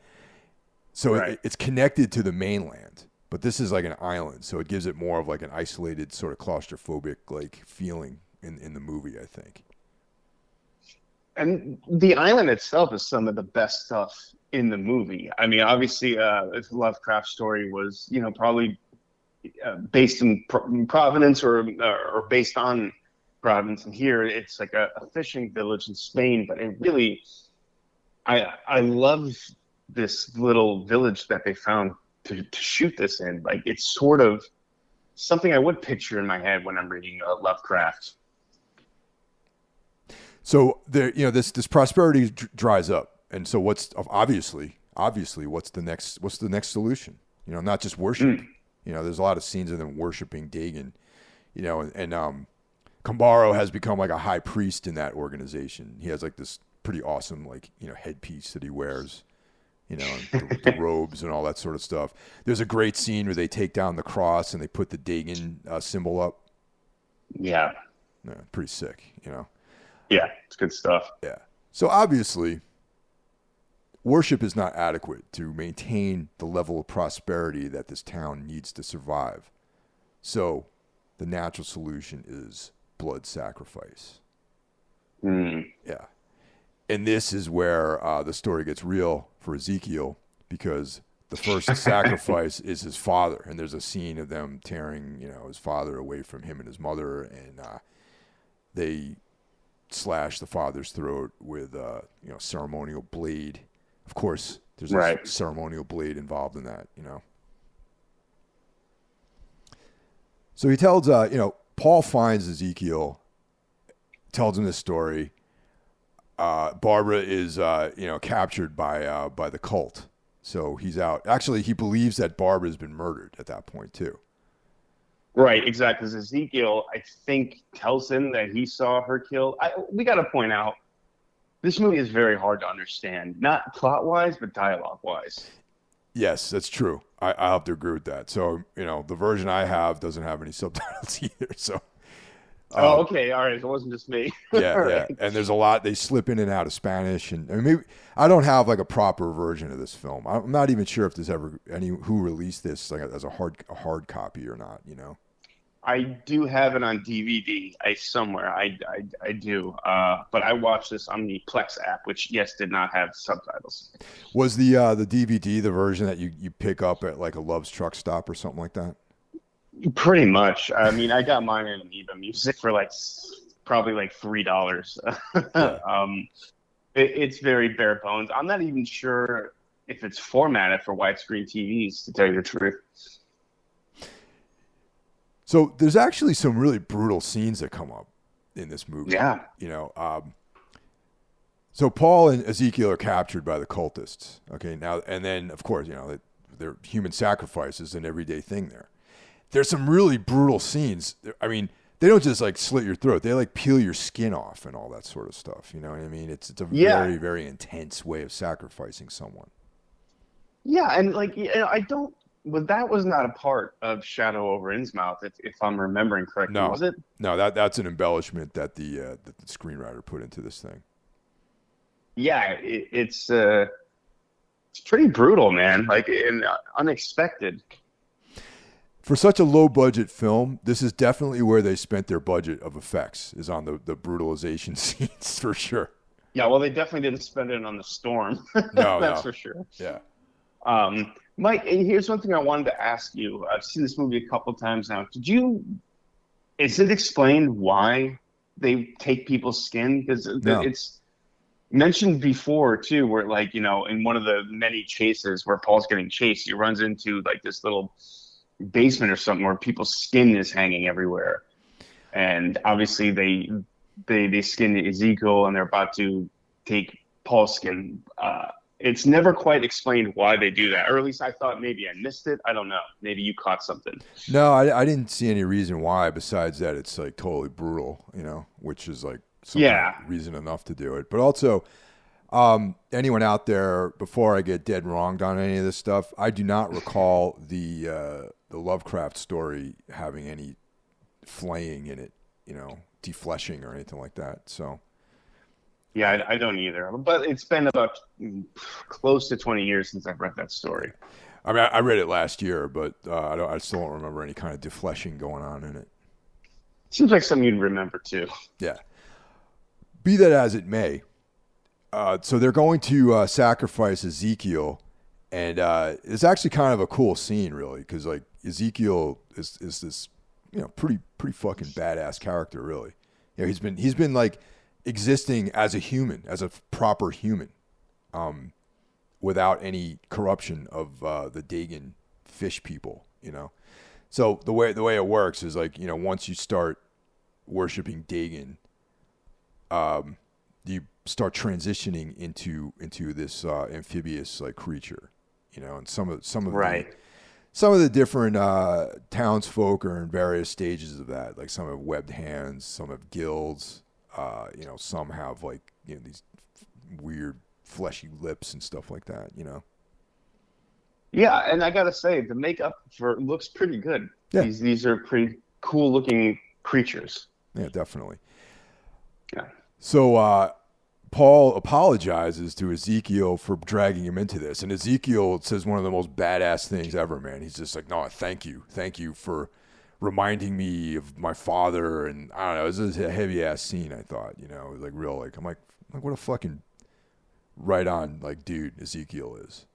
So right. It's connected to the mainland, but this is like an island, so it gives it more of like an isolated sort of claustrophobic like feeling in the movie, I think. And the island itself is some of the best stuff in the movie. I mean, obviously, Lovecraft's story was, you know, probably based in Providence or based on Providence. And here, it's like a fishing village in Spain. But it really, I love this little village that they found to shoot this in. Like, it's sort of something I would picture in my head when I'm reading Lovecraft. So there, you know, this prosperity dries up, and so what's obviously what's the next solution? You know, not just worship. You know, there's a lot of scenes of them worshiping Dagon. You know, and Kambaro has become like a high priest in that organization. He has like this pretty awesome like, you know, headpiece that he wears. You know, and the robes and all that sort of stuff. There's a great scene where they take down the cross and they put the Dagon symbol up. Yeah, pretty sick. You know. Yeah, it's good stuff. Yeah. So obviously, worship is not adequate to maintain the level of prosperity that this town needs to survive. So the natural solution is blood sacrifice. Mm. Yeah. And this is where the story gets real for Ezekiel, because the first sacrifice is his father. And there's a scene of them tearing, you know, his father away from him and his mother. And they slash the father's throat with you know, ceremonial blade. Of course, there's a ceremonial blade involved in that, you know. So he tells, you know, Paul finds Ezekiel, tells him this story. Barbara is, you know, captured by the cult. So he's out. Actually, he believes that Barbara has been murdered at that point too. Right, exactly. Ezekiel, I think, tells him that he saw her killed. We got to point out This movie is very hard to understand, not plot-wise, but dialogue-wise. Yes, that's true. I have to agree with that. So, you know, the version I have doesn't have any subtitles either. So, oh, okay, all right. It wasn't just me. Yeah, right. And there's a lot they slip in and out of Spanish, and I mean, maybe I don't have like a proper version of this film. I'm not even sure if there's ever any who released this like as a hard copy or not. You know, I do have it on DVD. I do. But I watched this on the Plex app, which yes did not have subtitles. Was the DVD the version that you pick up at like a Love's truck stop or something like that? Pretty much. I mean, I got mine in Amoeba Music for probably $3. Yeah. It's very bare bones. I'm not even sure if it's formatted for widescreen TVs, to tell you the truth. So there's actually some really brutal scenes that come up in this movie. Yeah. You know, so Paul and Ezekiel are captured by the cultists. Okay. Now, and then of course, you know, their human sacrifice is an everyday thing there. There's some really brutal scenes. I mean, they don't just like slit your throat. They like peel your skin off and all that sort of stuff. You know what I mean? It's a very, very intense way of sacrificing someone. Yeah. And like, you know, that was not a part of Shadow Over Innsmouth, if I'm remembering correctly, no. Was it? No, that's an embellishment that the screenwriter put into this thing. Yeah, it's pretty brutal, man. Like, and unexpected. For such a low-budget film, this is definitely where they spent their budget of effects, is on the brutalization scenes, for sure. Yeah, well, they definitely didn't spend it on the storm. No, that's for sure. Yeah. Mike, here's one thing I wanted to ask you. I've seen this movie a couple times now. Is it explained why they take people's skin? Because it's mentioned before too, where like, you know, in one of the many chases where Paul's getting chased, he runs into like this little basement or something where people's skin is hanging everywhere. And obviously they skin Ezekiel and they're about to take Paul's skin. It's never quite explained why they do that, or at least I thought maybe I missed it. I don't know. Maybe you caught something. No, I didn't see any reason why besides that it's like totally brutal, you know, which is like reason enough to do it. But also, anyone out there, before I get dead wronged on any of this stuff, I do not recall the Lovecraft story having any flaying in it, you know, defleshing or anything like that. So. Yeah, I don't either. But it's been about close to 20 years since I've read that story. I mean, I read it last year, but I still don't remember any kind of defleshing going on in it. Seems like something you'd remember, too. Yeah. Be that as it may, so they're going to sacrifice Ezekiel, and it's actually kind of a cool scene, really, because like Ezekiel is this, you know, pretty fucking badass character, really. You know, he's been like existing as a human, as a proper human, without any corruption of the Dagon fish people, you know. So the way it works is like, you know, once you start worshiping Dagon, you start transitioning into this amphibious like creature, you know. And some of right. Some of the different townsfolk are in various stages of that. Like some have webbed hands, some have gills. You know, some have like, you know, these weird fleshy lips and stuff like that, you know? Yeah. And I got to say the makeup looks pretty good. Yeah. These are pretty cool looking creatures. Yeah, definitely. Yeah. So, Paul apologizes to Ezekiel for dragging him into this. And Ezekiel says one of the most badass things ever, man. He's just like, no, thank you. Thank you for reminding me of my father. And I don't know, this is a heavy ass scene. I thought, you know, it was like real, like, I'm like, what a fucking right on, like, dude, Ezekiel is.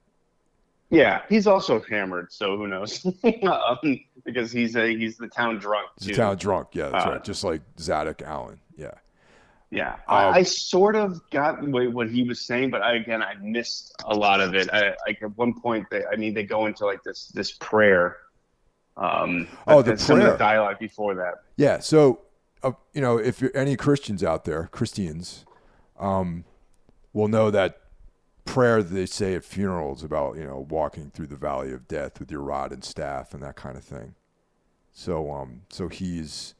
Yeah. He's also hammered. So who knows? Because he's the town drunk. Too. The town drunk. Yeah. That's right. Just like Zadok Allen. Yeah. Yeah. I sort of got what he was saying, but I missed a lot of it. Like at one point they go into like this prayer. Some of the dialogue before that. Yeah. So, you know, if you're any Christians out there, will know that prayer that they say at funerals about, you know, walking through the valley of death with your rod and staff and that kind of thing. So, so he's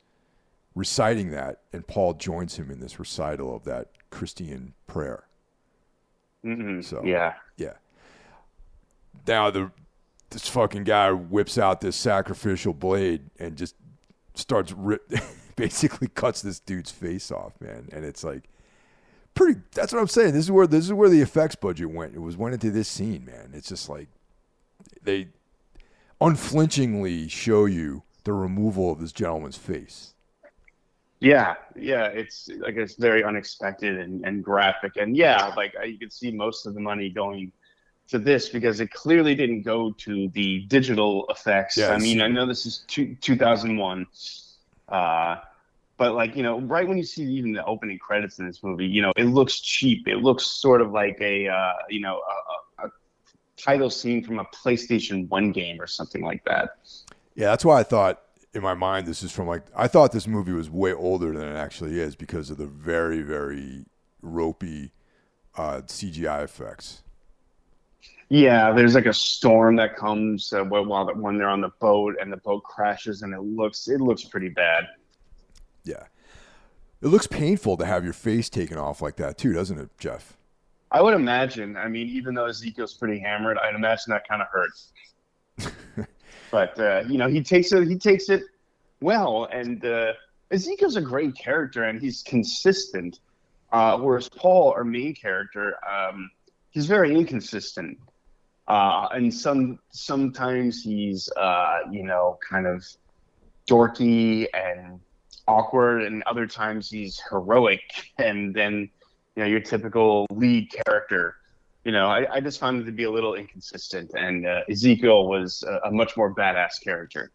reciting that, and Paul joins him in this recital of that Christian prayer. Mm-hmm. So yeah. Now this fucking guy whips out this sacrificial blade and just starts basically cuts this dude's face off, man. And it's like pretty. That's what I'm saying. This is where the effects budget went. It went into this scene, man. It's just like they unflinchingly show you the removal of this gentleman's face. Yeah, it's like it's very unexpected and graphic, and you can see most of the money going to this because it clearly didn't go to the digital effects. Yes. I mean, I know this is 2001, but right when you see even the opening credits in this movie, it looks cheap. It looks sort of like a title scene from a PlayStation 1 game or something like that. Yeah, that's why I thought in my mind this is from I thought this movie was way older than it actually is because of the very, very ropey CGI effects. Yeah, there's like a storm that comes when they're on the boat and the boat crashes and it looks pretty bad. Yeah. It looks painful to have your face taken off like that too, doesn't it, Jeff? I would imagine. I mean, even though Ezekiel's pretty hammered, I'd imagine that kind of hurts. But he takes it well, and Ezekiel's a great character, and he's consistent. Whereas Paul, our main character, he's very inconsistent, and sometimes he's kind of dorky and awkward, and other times he's heroic, and then your typical lead character. I just found it to be a little inconsistent, and Ezekiel was a much more badass character.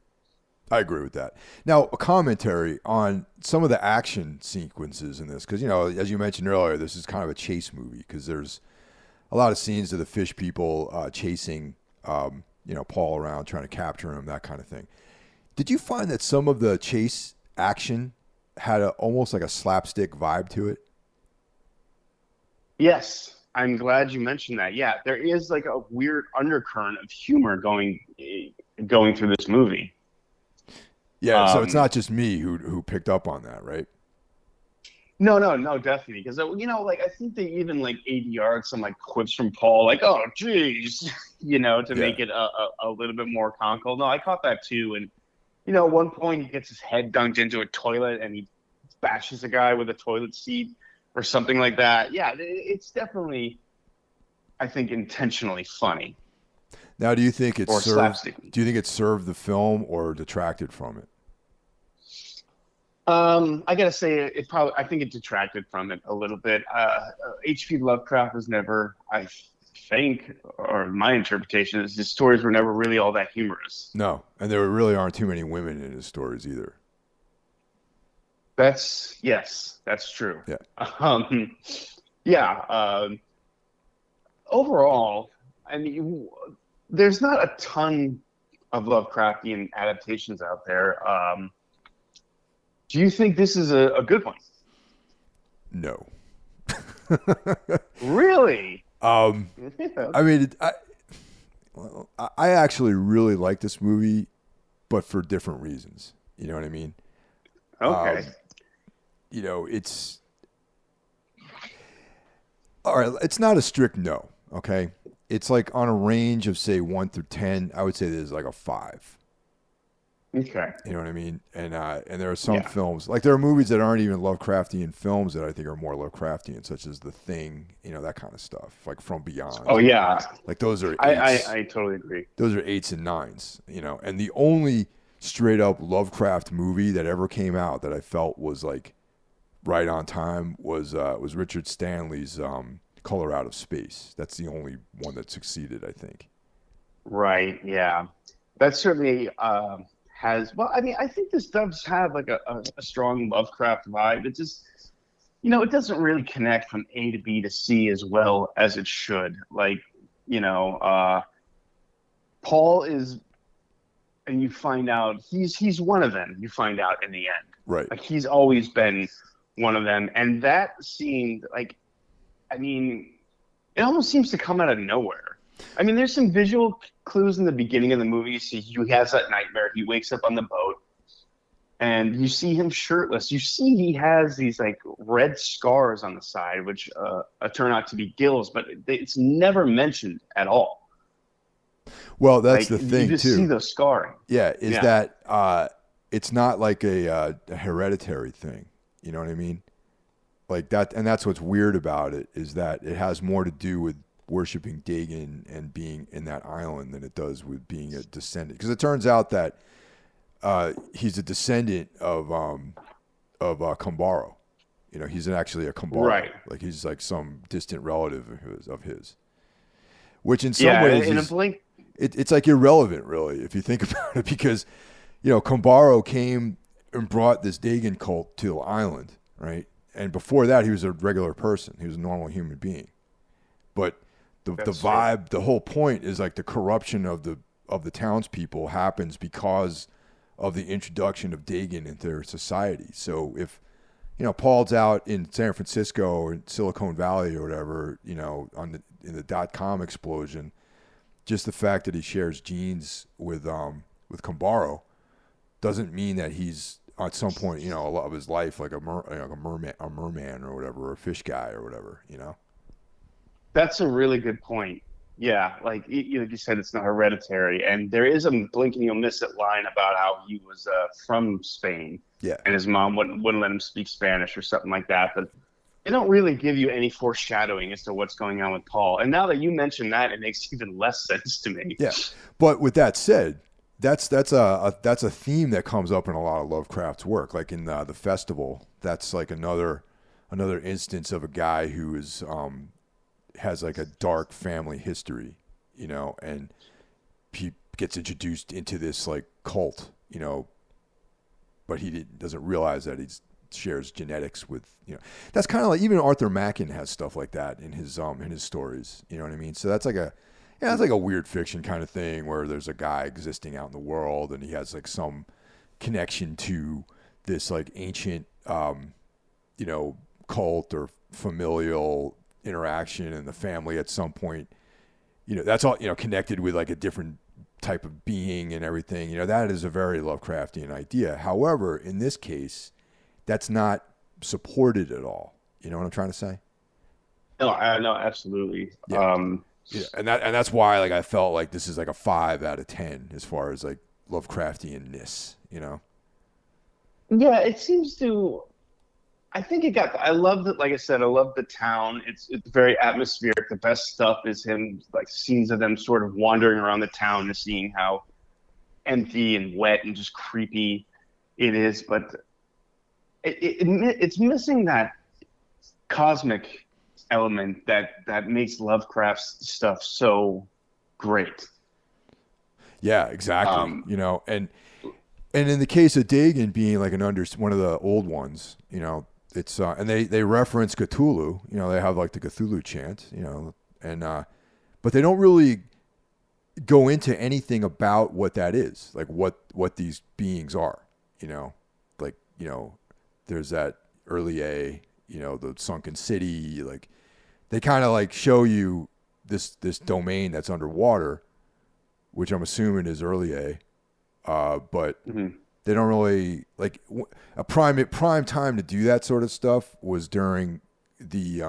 I agree with that. Now, a commentary on some of the action sequences in this, because, as you mentioned earlier, this is kind of a chase movie because there's a lot of scenes of the fish people chasing Paul around, trying to capture him, that kind of thing. Did you find that some of the chase action had almost like a slapstick vibe to it? Yes. I'm glad you mentioned that. Yeah, there is like a weird undercurrent of humor going through this movie. Yeah, so it's not just me who picked up on that, right? No, definitely. Because, I think they even like ADR'd some like quips from Paul, like, oh, geez, make it a little bit more comical. No, I caught that too. And, at one point he gets his head dunked into a toilet and he bashes a guy with a toilet seat. Or something like that. Yeah, it's definitely, I think, intentionally funny. Now, do you think it served the film or detracted from it? I gotta say, I think it detracted from it a little bit. H.P. Lovecraft was never, I think, or my interpretation is his stories were never really all that humorous. No, and there really aren't too many women in his stories either. That's true. Yeah. Overall, I mean, there's not a ton of Lovecraftian adaptations out there. Do you think this is a good one? No. Really? Yeah. I mean, I actually really like this movie, but for different reasons. You know what I mean? Okay. It's all right. It's not a strict no. Okay. It's like on a range of say 1 through 10. I would say there's like a 5. Okay. You know what I mean? And and there are some films like there are movies that aren't even Lovecraftian films that I think are more Lovecraftian, such as The Thing. That kind of stuff, like From Beyond. Oh yeah. Like those are. I totally agree. Those are 8s and 9s. And the only straight up Lovecraft movie that ever came out that I felt was like right on time was Richard Stanley's Color Out of Space. That's the only one that succeeded, I think. Right. Yeah. That certainly has. Well, I mean, I think this does have like a strong Lovecraft vibe. It just, it doesn't really connect from A to B to C as well as it should. Like, Paul is. And you find out he's one of them. You find out in the end, right? Like he's always been one of them, and that seemed like, I mean, it almost seems to come out of nowhere. I mean, there's some visual clues in the beginning of the movie. You see, he has that nightmare. He wakes up on the boat, And you see him shirtless. You see he has these like red scars on the side, which turn out to be gills, but it's never mentioned at all. Well, that's like, the thing, you just see the scarring. Yeah, that it's not like a hereditary thing. You know what I mean? Like that, and that's what's weird about it, is that it has more to do with worshiping Dagon and being in that island than it does with being a descendant. Because it turns out that he's a descendant of Kambaro. You know, he's actually a Kambaro. Right. Like he's like some distant relative of his. Which in some ways it's like irrelevant, really, if you think about it, because, you know, Kambaro came and brought this Dagon cult to the island, right? And before that, he was a regular person. He was a normal human being. But the vibe, the whole point is like the corruption of the townspeople happens because of the introduction of Dagon into their society. So if, you know, Paul's out in San Francisco or in Silicon Valley or whatever, you know, in the .com explosion, just the fact that he shares genes with Kambaro doesn't mean that he's at some point, you know, a lot of his life like a merman or whatever, or a fish guy or whatever, you know. That's a really good point. Yeah, like you said, it's not hereditary, and there is a blink and you'll miss it line about how he was from Spain, yeah, and his mom wouldn't let him speak Spanish or something like that. But they don't really give you any foreshadowing as to what's going on with Paul. And now that you mention that, it makes even less sense to me. Yeah, but with that said, that's a theme that comes up in a lot of Lovecraft's work, like in the Festival. That's like another instance of a guy who is has like a dark family history, you know, and he gets introduced into this like cult, you know, but he doesn't realize that he shares genetics with, you know. That's kind of like even Arthur Macken has stuff like that in his stories, you know what I mean? So that's like a weird fiction kind of thing where there's a guy existing out in the world and he has like some connection to this like ancient you know, cult or familial interaction, and the family at some point, you know, that's all, you know, connected with like a different type of being and everything, you know. That is a very Lovecraftian idea. However, in this case, that's not supported at all. You know what I'm trying to say? No, absolutely. Yeah. Yeah. And that's why like I felt like this is like a 5 out of 10 as far as like Lovecraftian-ness, you know? Yeah, it seems to. I love that. Like I said, I love the town. It's very atmospheric. The best stuff is him, like scenes of them sort of wandering around the town and seeing how empty and wet and just creepy it is. But it's missing that cosmic element that makes Lovecraft's stuff so great. Yeah, exactly. You know, and in the case of Dagon being like one of the old ones, you know, it's and they reference Cthulhu, you know, they have like the Cthulhu chant, you know, and but they don't really go into anything about what that is, like what these beings are, you know, like, you know, there's that early you know, the sunken city, like they kind of like show you this domain that's underwater, which I'm assuming is early A. But they don't really like a prime time to do that sort of stuff was during the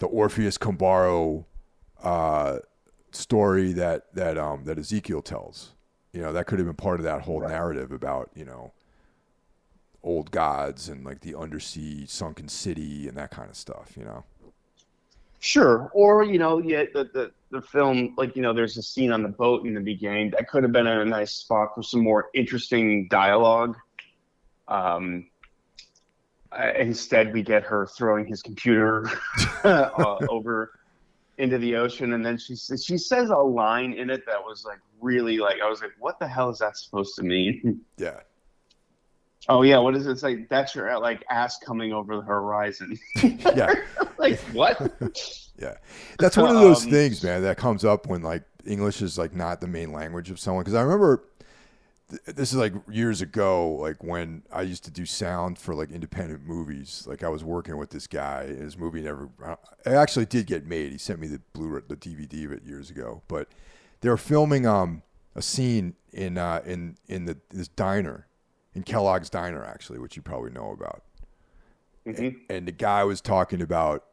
Orpheus Kambaro story that Ezekiel tells. You know, that could have been part of that whole narrative about, you know, old gods and like the undersea sunken city and that kind of stuff, you know. Sure. Or, you know, yeah, the film, like, you know, there's a scene on the boat in the beginning that could have been a nice spot for some more interesting dialogue. Instead, we get her throwing his computer over into the ocean. And then she says a line in it that was like really like, I was like, what the hell is that supposed to mean? Yeah. Oh yeah, what is it? It's like that's your like ass coming over the horizon. Yeah. Like what? Yeah. That's one of those things, man, that comes up when like English is like not the main language of someone, cuz I remember this is like years ago, like when I used to do sound for like independent movies. Like I was working with this guy, and his movie it actually did get made. He sent me the Blu-ray, the DVD of it years ago, but they were filming a scene in this diner. in Kellogg's Diner, actually, which you probably know about. Mm-hmm. And the guy was talking about,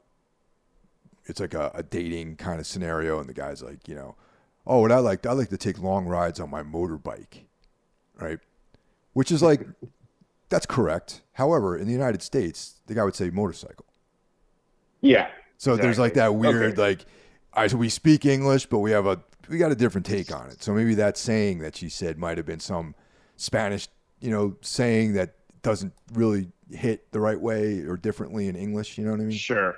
it's like a dating kind of scenario, and the guy's like, you know, oh, what I like to take long rides on my motorbike, right? Which is like, that's correct. However, in the United States, the guy would say motorcycle. Yeah. So exactly. There's like that weird, okay. Like, all right, so we speak English, but we got a different take on it. So maybe that saying that she said might have been some Spanish, you know, saying that doesn't really hit the right way or differently in English. You know what I mean? Sure.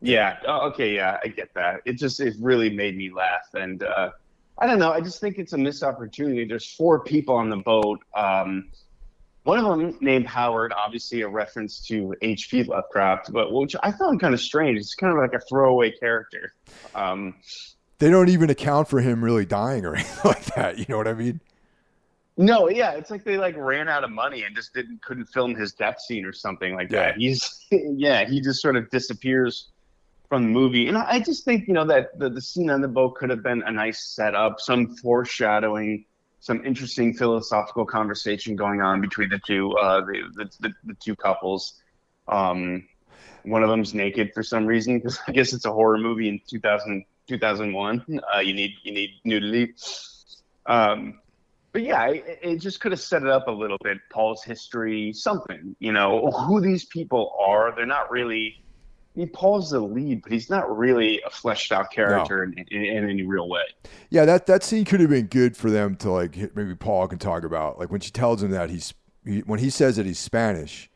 Yeah. Oh, okay. Yeah, I get that. It really made me laugh, and I don't know. I just think it's a missed opportunity. There's four people on the boat. One of them named Howard, obviously a reference to H.P. Lovecraft, but which I found kind of strange. It's kind of like a throwaway character. They don't even account for him really dying or anything like that. You know what I mean? No, yeah, it's like they like ran out of money and just couldn't film his death scene or something like that. He just sort of disappears from the movie. And I just think, you know, that the scene on the boat could have been a nice setup, some foreshadowing, some interesting philosophical conversation going on between the two the two couples. One of them's naked for some reason because I guess it's a horror movie in 2001. You need nudity. But yeah, it just could have set it up a little bit. Paul's history, something, you know, who these people are. They're not really. I mean, Paul's the lead, but he's not really a fleshed out character in any real way. Yeah, that scene could have been good for them to like. Maybe Paul can talk about like when she tells him that when he says that he's Spanish,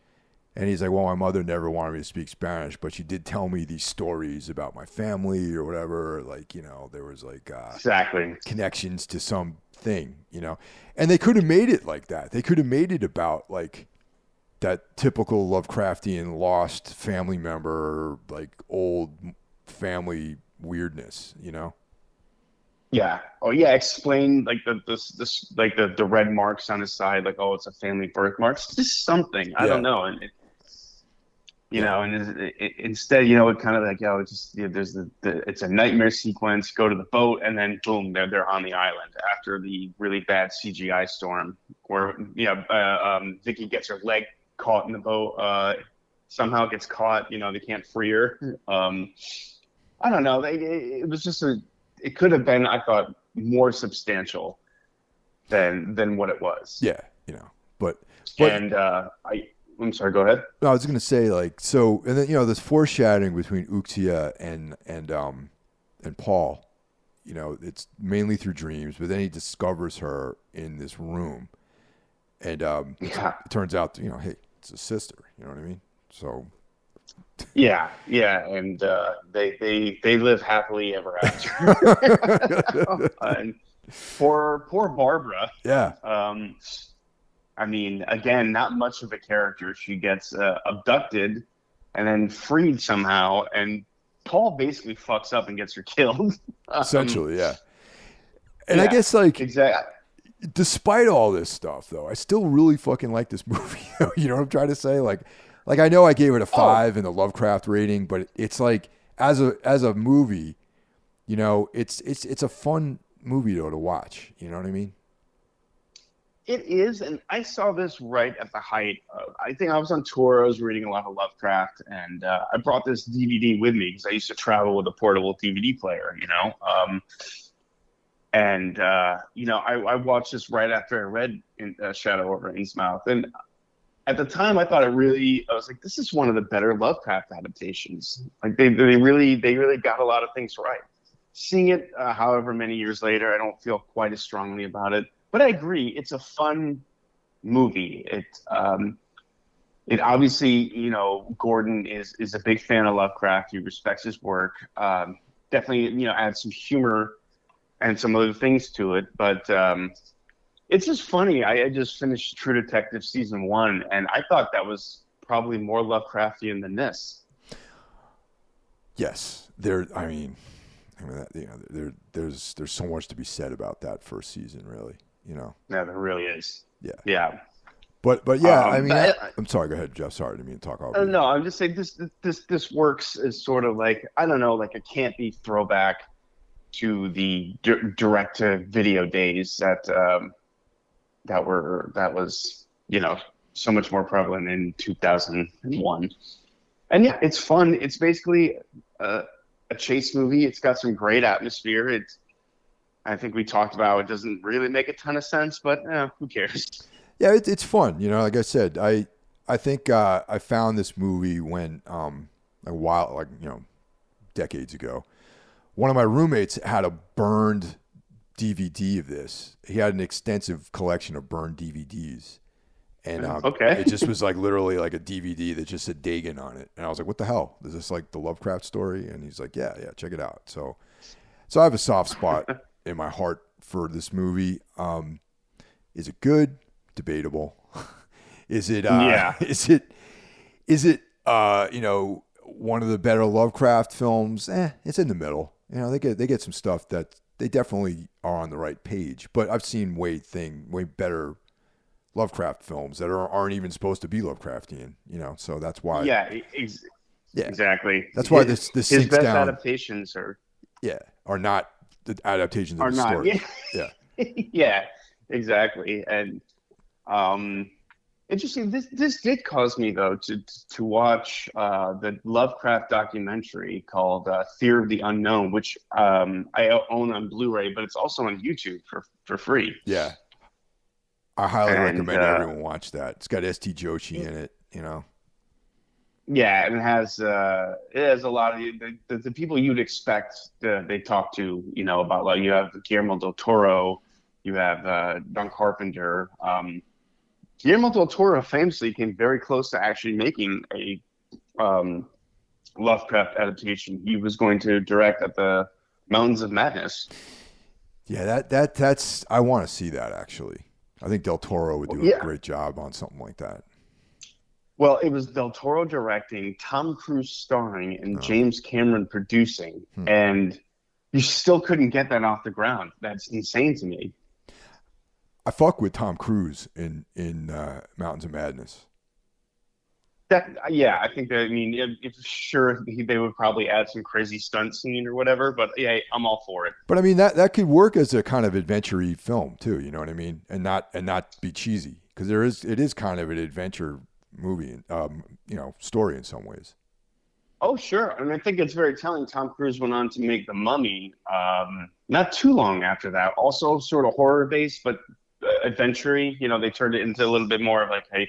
and he's like, "Well, my mother never wanted me to speak Spanish, but she did tell me these stories about my family or whatever. Like, you know, there was like exactly connections to some." Thing, you know, and they could have made it like that. They could have made it about like that typical Lovecraftian lost family member, like old family weirdness, you know? Yeah. Oh yeah. Explain like the red marks on his side, like, oh, it's a family birthmark. It's just something. I don't know. And instead, you know, it kind of like, there's it's a nightmare sequence, go to the boat, and then boom, they're on the island after the really bad CGI storm where, Vicky gets her leg caught in the boat, somehow gets caught, you know, they can't free her. I don't know. It was just it could have been, I thought, more substantial than what it was. Yeah. You know, I'm sorry, go ahead. No, I was going to say, like, so, and then, you know, this foreshadowing between Uxia and Paul, you know, it's mainly through dreams, but then he discovers her in this room. And it turns out, you know, hey, it's a sister, you know what I mean? So. Yeah. Yeah. And they live happily ever after. And poor Barbara. Yeah. I mean, again, not much of a character. She gets abducted and then freed somehow. And Paul basically fucks up and gets her killed. Essentially, yeah. And yeah, I guess, like, exactly. Despite all this stuff, though, I still really fucking like this movie. You know what I'm trying to say? Like I know I gave it a 5 in the Lovecraft rating, but it's like, as a movie, you know, it's a fun movie, though, to watch. You know what I mean? It is, and I saw this right at the height of, I think I was on tour, I was reading a lot of Lovecraft, and I brought this DVD with me because I used to travel with a portable DVD player, you know? You know, I watched this right after I read Shadow Over Innsmouth, and at the time I thought I was like, this is one of the better Lovecraft adaptations. Like, they really got a lot of things right. Seeing it however many years later, I don't feel quite as strongly about it. But I agree, it's a fun movie. It obviously, you know, Gordon is a big fan of Lovecraft. He respects his work. Definitely, you know, adds some humor and some other things to it. But it's just funny. I just finished True Detective season 1, and I thought that was probably more Lovecraftian than this. Yes, I mean, that, you know, there's so much to be said about that first season, really. You know, yeah, there really is. Yeah, yeah. But yeah, I mean, I'm sorry. Go ahead, Jeff. Sorry, I didn't mean to talk over you. No, I'm just saying this works as sort of like, I don't know, like a campy throwback to the direct to video days that that was you know, so much more prevalent in 2001. And yeah, it's fun. It's basically a chase movie. It's got some great atmosphere. It's, I think we talked about, it doesn't really make a ton of sense, but who cares? Yeah, it's fun. You know, like I said, I think I found this movie when a while, like, you know, decades ago. One of my roommates had a burned DVD of this. He had an extensive collection of burned DVDs. And it just was like literally like a DVD that just said Dagon on it. And I was like, what the hell? Is this like the Lovecraft story? And he's like, yeah, check it out. So I have a soft spot in my heart for this movie. Is it good? Debatable. Is it you know, one of the better Lovecraft films? It's in the middle. You know, they get some stuff that they definitely are on the right page, but I've seen way better Lovecraft films that aren't even supposed to be Lovecraftian, you know, so that's why. Exactly. That's why this his best down, adaptations are. Yeah, are not the adaptations of the story. Yeah. Yeah, exactly. And interesting. This did cause me though to watch the Lovecraft documentary called "Fear of the Unknown," which I own on Blu-ray, but it's also on YouTube for free. Yeah. I highly recommend everyone watch that. It's got S.T. Joshi in it, you know. Yeah, and it has a lot of the people you'd expect they talk to, you know, about, like, you have Guillermo del Toro, you have John Carpenter. Guillermo del Toro famously came very close to actually making a Lovecraft adaptation. He was going to direct at the Mountains of Madness. Yeah, that's I want to see that actually. I think Del Toro would do a great job on something like that. Well, it was Del Toro directing, Tom Cruise starring, and James Cameron producing. And you still couldn't get that off the ground. That's insane to me. I fuck with Tom Cruise in Mountains of Madness. I think that, I mean, they would probably add some crazy stunt scene or whatever, but yeah, I'm all for it. But I mean, that could work as a kind of adventure-y film too, you know what I mean? And not be cheesy, because it is kind of an adventure movie, you know, story in some ways. Oh, sure. And I think it's very telling. Tom Cruise went on to make The Mummy, not too long after that. Also sort of horror-based, but adventure-y, you know, they turned it into a little bit more of like, hey,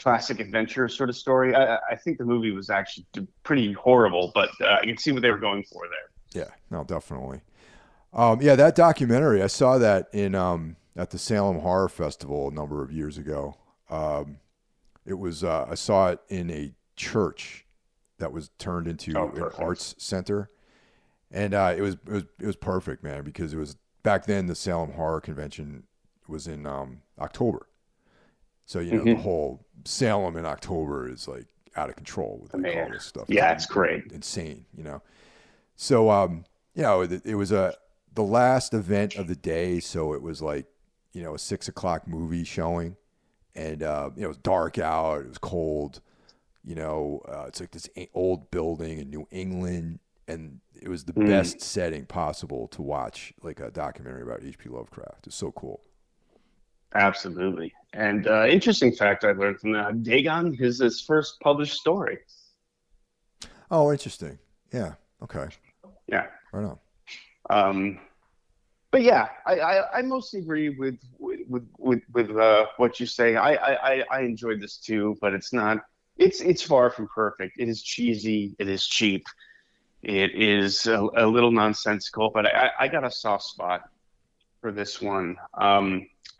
classic adventure sort of story. I think the movie was actually pretty horrible, but I can see what they were going for there. Yeah, no, definitely. That documentary, I saw that in at the Salem Horror Festival a number of years ago. It was I saw it in a church that was turned into an arts center, and it was perfect, man, because it was back then the Salem Horror Convention was in October. So, you know, the whole Salem in October is like out of control with like all this stuff. Yeah, it's great. Insane, you know. So, you know, it was the last event of the day. So it was like, you know, a 6:00 movie showing. And, you know, it was dark out. It was cold. You know, it's like this old building in New England. And it was the best setting possible to watch like a documentary about H.P. Lovecraft. It's so cool. Absolutely. And interesting fact I learned from that, Dagon is his first published story. Oh, interesting. Yeah. Okay. Yeah. Right on. But yeah, I mostly agree with what you say. I enjoyed this too, but it's far from perfect. It is cheesy. It is cheap. It is a little nonsensical, but I got a soft spot for this one.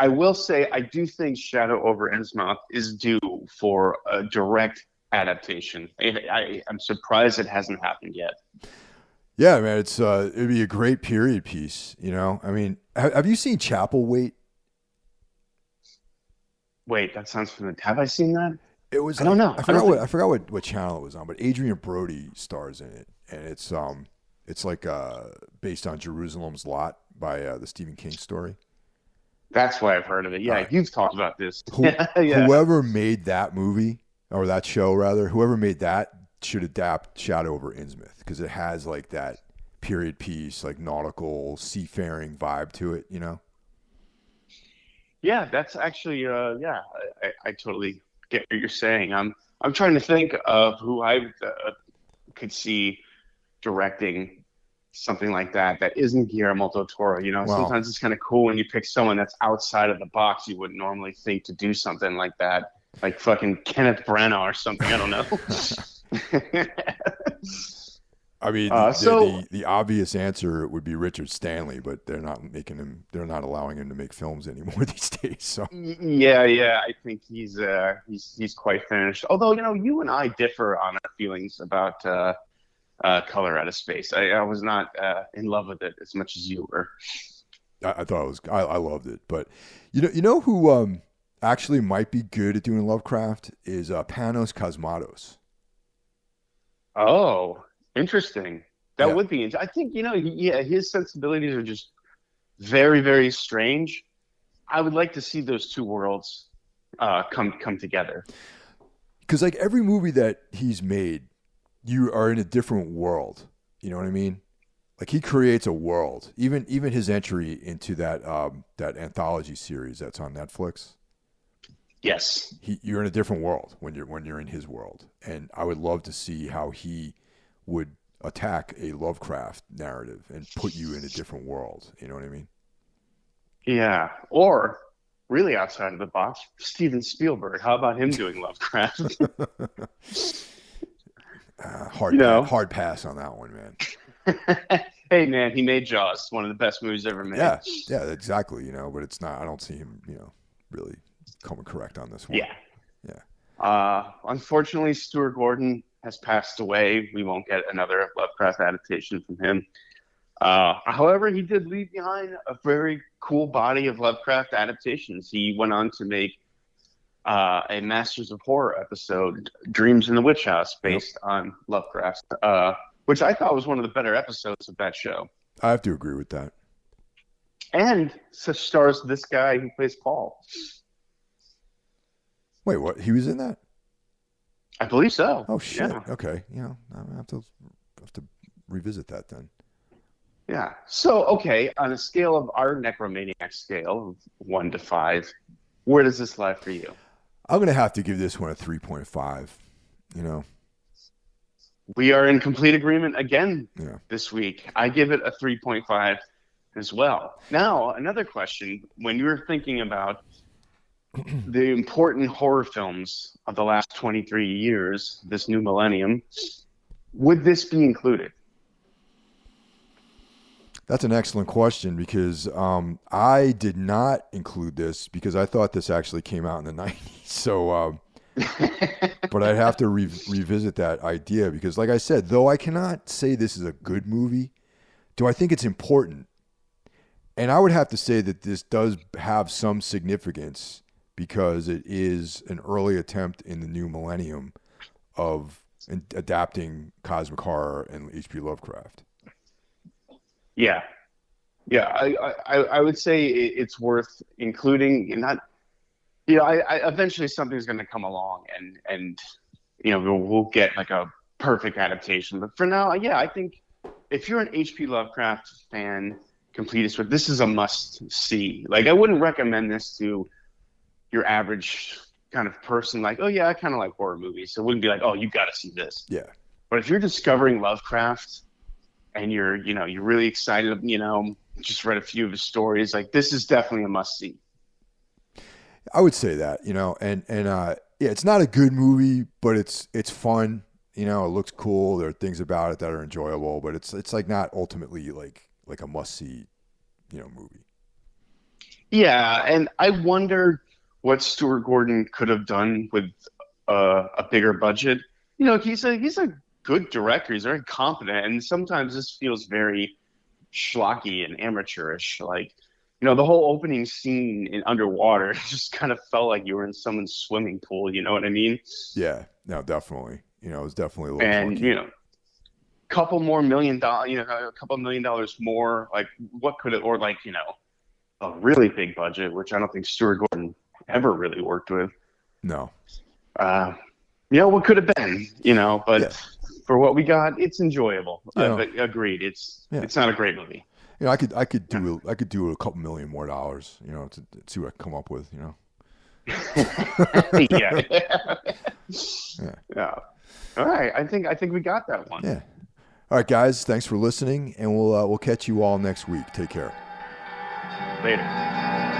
I will say I do think Shadow Over Innsmouth is due for a direct adaptation. I'm surprised it hasn't happened yet. Yeah, man, it's it'd be a great period piece. You know, I mean, have you seen Chapelwaite? Wait, that sounds familiar. Have I seen that? It was. I don't know. I forgot what channel it was on, but Adrian Brody stars in it, and it's like based on Jerusalem's Lot by the Stephen King story. That's why I've heard of it. Yeah, you've talked about this. Whoever made that movie, or that show rather, whoever made that should adapt Shadow Over Innsmouth, because it has like that period piece, like nautical seafaring vibe to it, you know? Yeah, that's actually yeah. I totally get what you're saying. I'm trying to think of who I could see directing something like that that isn't Guillermo del Toro. You know, wow. Sometimes it's kind of cool when you pick someone that's outside of the box you wouldn't normally think to do something like that, like fucking Kenneth Branagh or something. I don't know. I mean, the obvious answer would be Richard Stanley, but they're not making him. They're not allowing him to make films anymore these days. So yeah, I think he's quite finished. Although, you know, you and I differ on our feelings about Color Out of Space. I was not in love with it as much as you were. I thought it was. I loved it, but you know who actually might be good at doing Lovecraft is Panos Cosmatos. Oh. Interesting. That would be interesting. I think, you know, his sensibilities are just very, very strange. I would like to see those two worlds come together. Because like every movie that he's made, you are in a different world. You know what I mean? Like he creates a world. Even his entry into that that anthology series that's on Netflix. Yes. You're in a different world when you're in his world, and I would love to see how he would attack a Lovecraft narrative and put you in a different world. You know what I mean? Yeah. Or really outside of the box, Steven Spielberg. How about him doing Lovecraft? Hard pass on that one, man. Hey, man, he made Jaws, one of the best movies ever made. Yeah, exactly. You know, but it's not. I don't see him, you know, really coming correct on this one. Yeah. Unfortunately, Stuart Gordon has passed away. We won't get another Lovecraft adaptation from him. However, he did leave behind a very cool body of Lovecraft adaptations. He went on to make a Masters of Horror episode, Dreams in the Witch House, based on Lovecraft, which I thought was one of the better episodes of that show. I have to agree with that. And stars this guy who plays Paul. Wait, what? He was in that? I believe so. Oh shit! Yeah. Okay, you know, I have to revisit that then. Yeah. So okay, on a scale of our Necromaniac scale, 1 to 5, where does this lie for you? I'm gonna have to give this one a 3.5. You know, we are in complete agreement again this week. I give it a 3.5 as well. Now, another question: when you were thinking about the important horror films of the last 23 years, this new millennium, would this be included? That's an excellent question, because I did not include this because I thought this actually came out in the 90s. So, but I'd have to revisit that idea, because like I said, though I cannot say this is a good movie, do I think it's important? And I would have to say that this does have some significance, because it is an early attempt in the new millennium of adapting cosmic horror and H.P. Lovecraft. Yeah, I would say it's worth including. Not, you know, I eventually something's going to come along, and you know, we'll get like a perfect adaptation. But for now, yeah, I think if you're an H.P. Lovecraft fan, completist, this is a must see. Like, I wouldn't recommend this to your average kind of person, like, oh yeah, I kind of like horror movies. So it wouldn't be like, oh, you got to see this. Yeah. But if you're discovering Lovecraft and you're, you know, you're really excited, you know, just read a few of his stories, like this is definitely a must see. I would say that, you know, and yeah, it's not a good movie, but it's fun. You know, it looks cool. There are things about it that are enjoyable, but it's like not ultimately like a must see, you know, movie. Yeah. And I wonder what Stuart Gordon could have done with a bigger budget. You know, he's a good director. He's very competent, and sometimes this feels very schlocky and amateurish. Like, you know, the whole opening scene in underwater just kind of felt like you were in someone's swimming pool. You know what I mean? Yeah. No, definitely. You know, it was definitely a little. And funky. You know, $2 million more. Like, what could it? Or like, you know, a really big budget, which I don't think Stuart Gordon ever really worked with. No. You know, what could have been, you know, but for what we got, it's enjoyable. Agreed. It's not a great movie. You know, I could do a couple million more dollars, you know, to see what I can come up with, you know. Yeah. All right. I think we got that one. Yeah. All right, guys. Thanks for listening, and we'll catch you all next week. Take care. Later.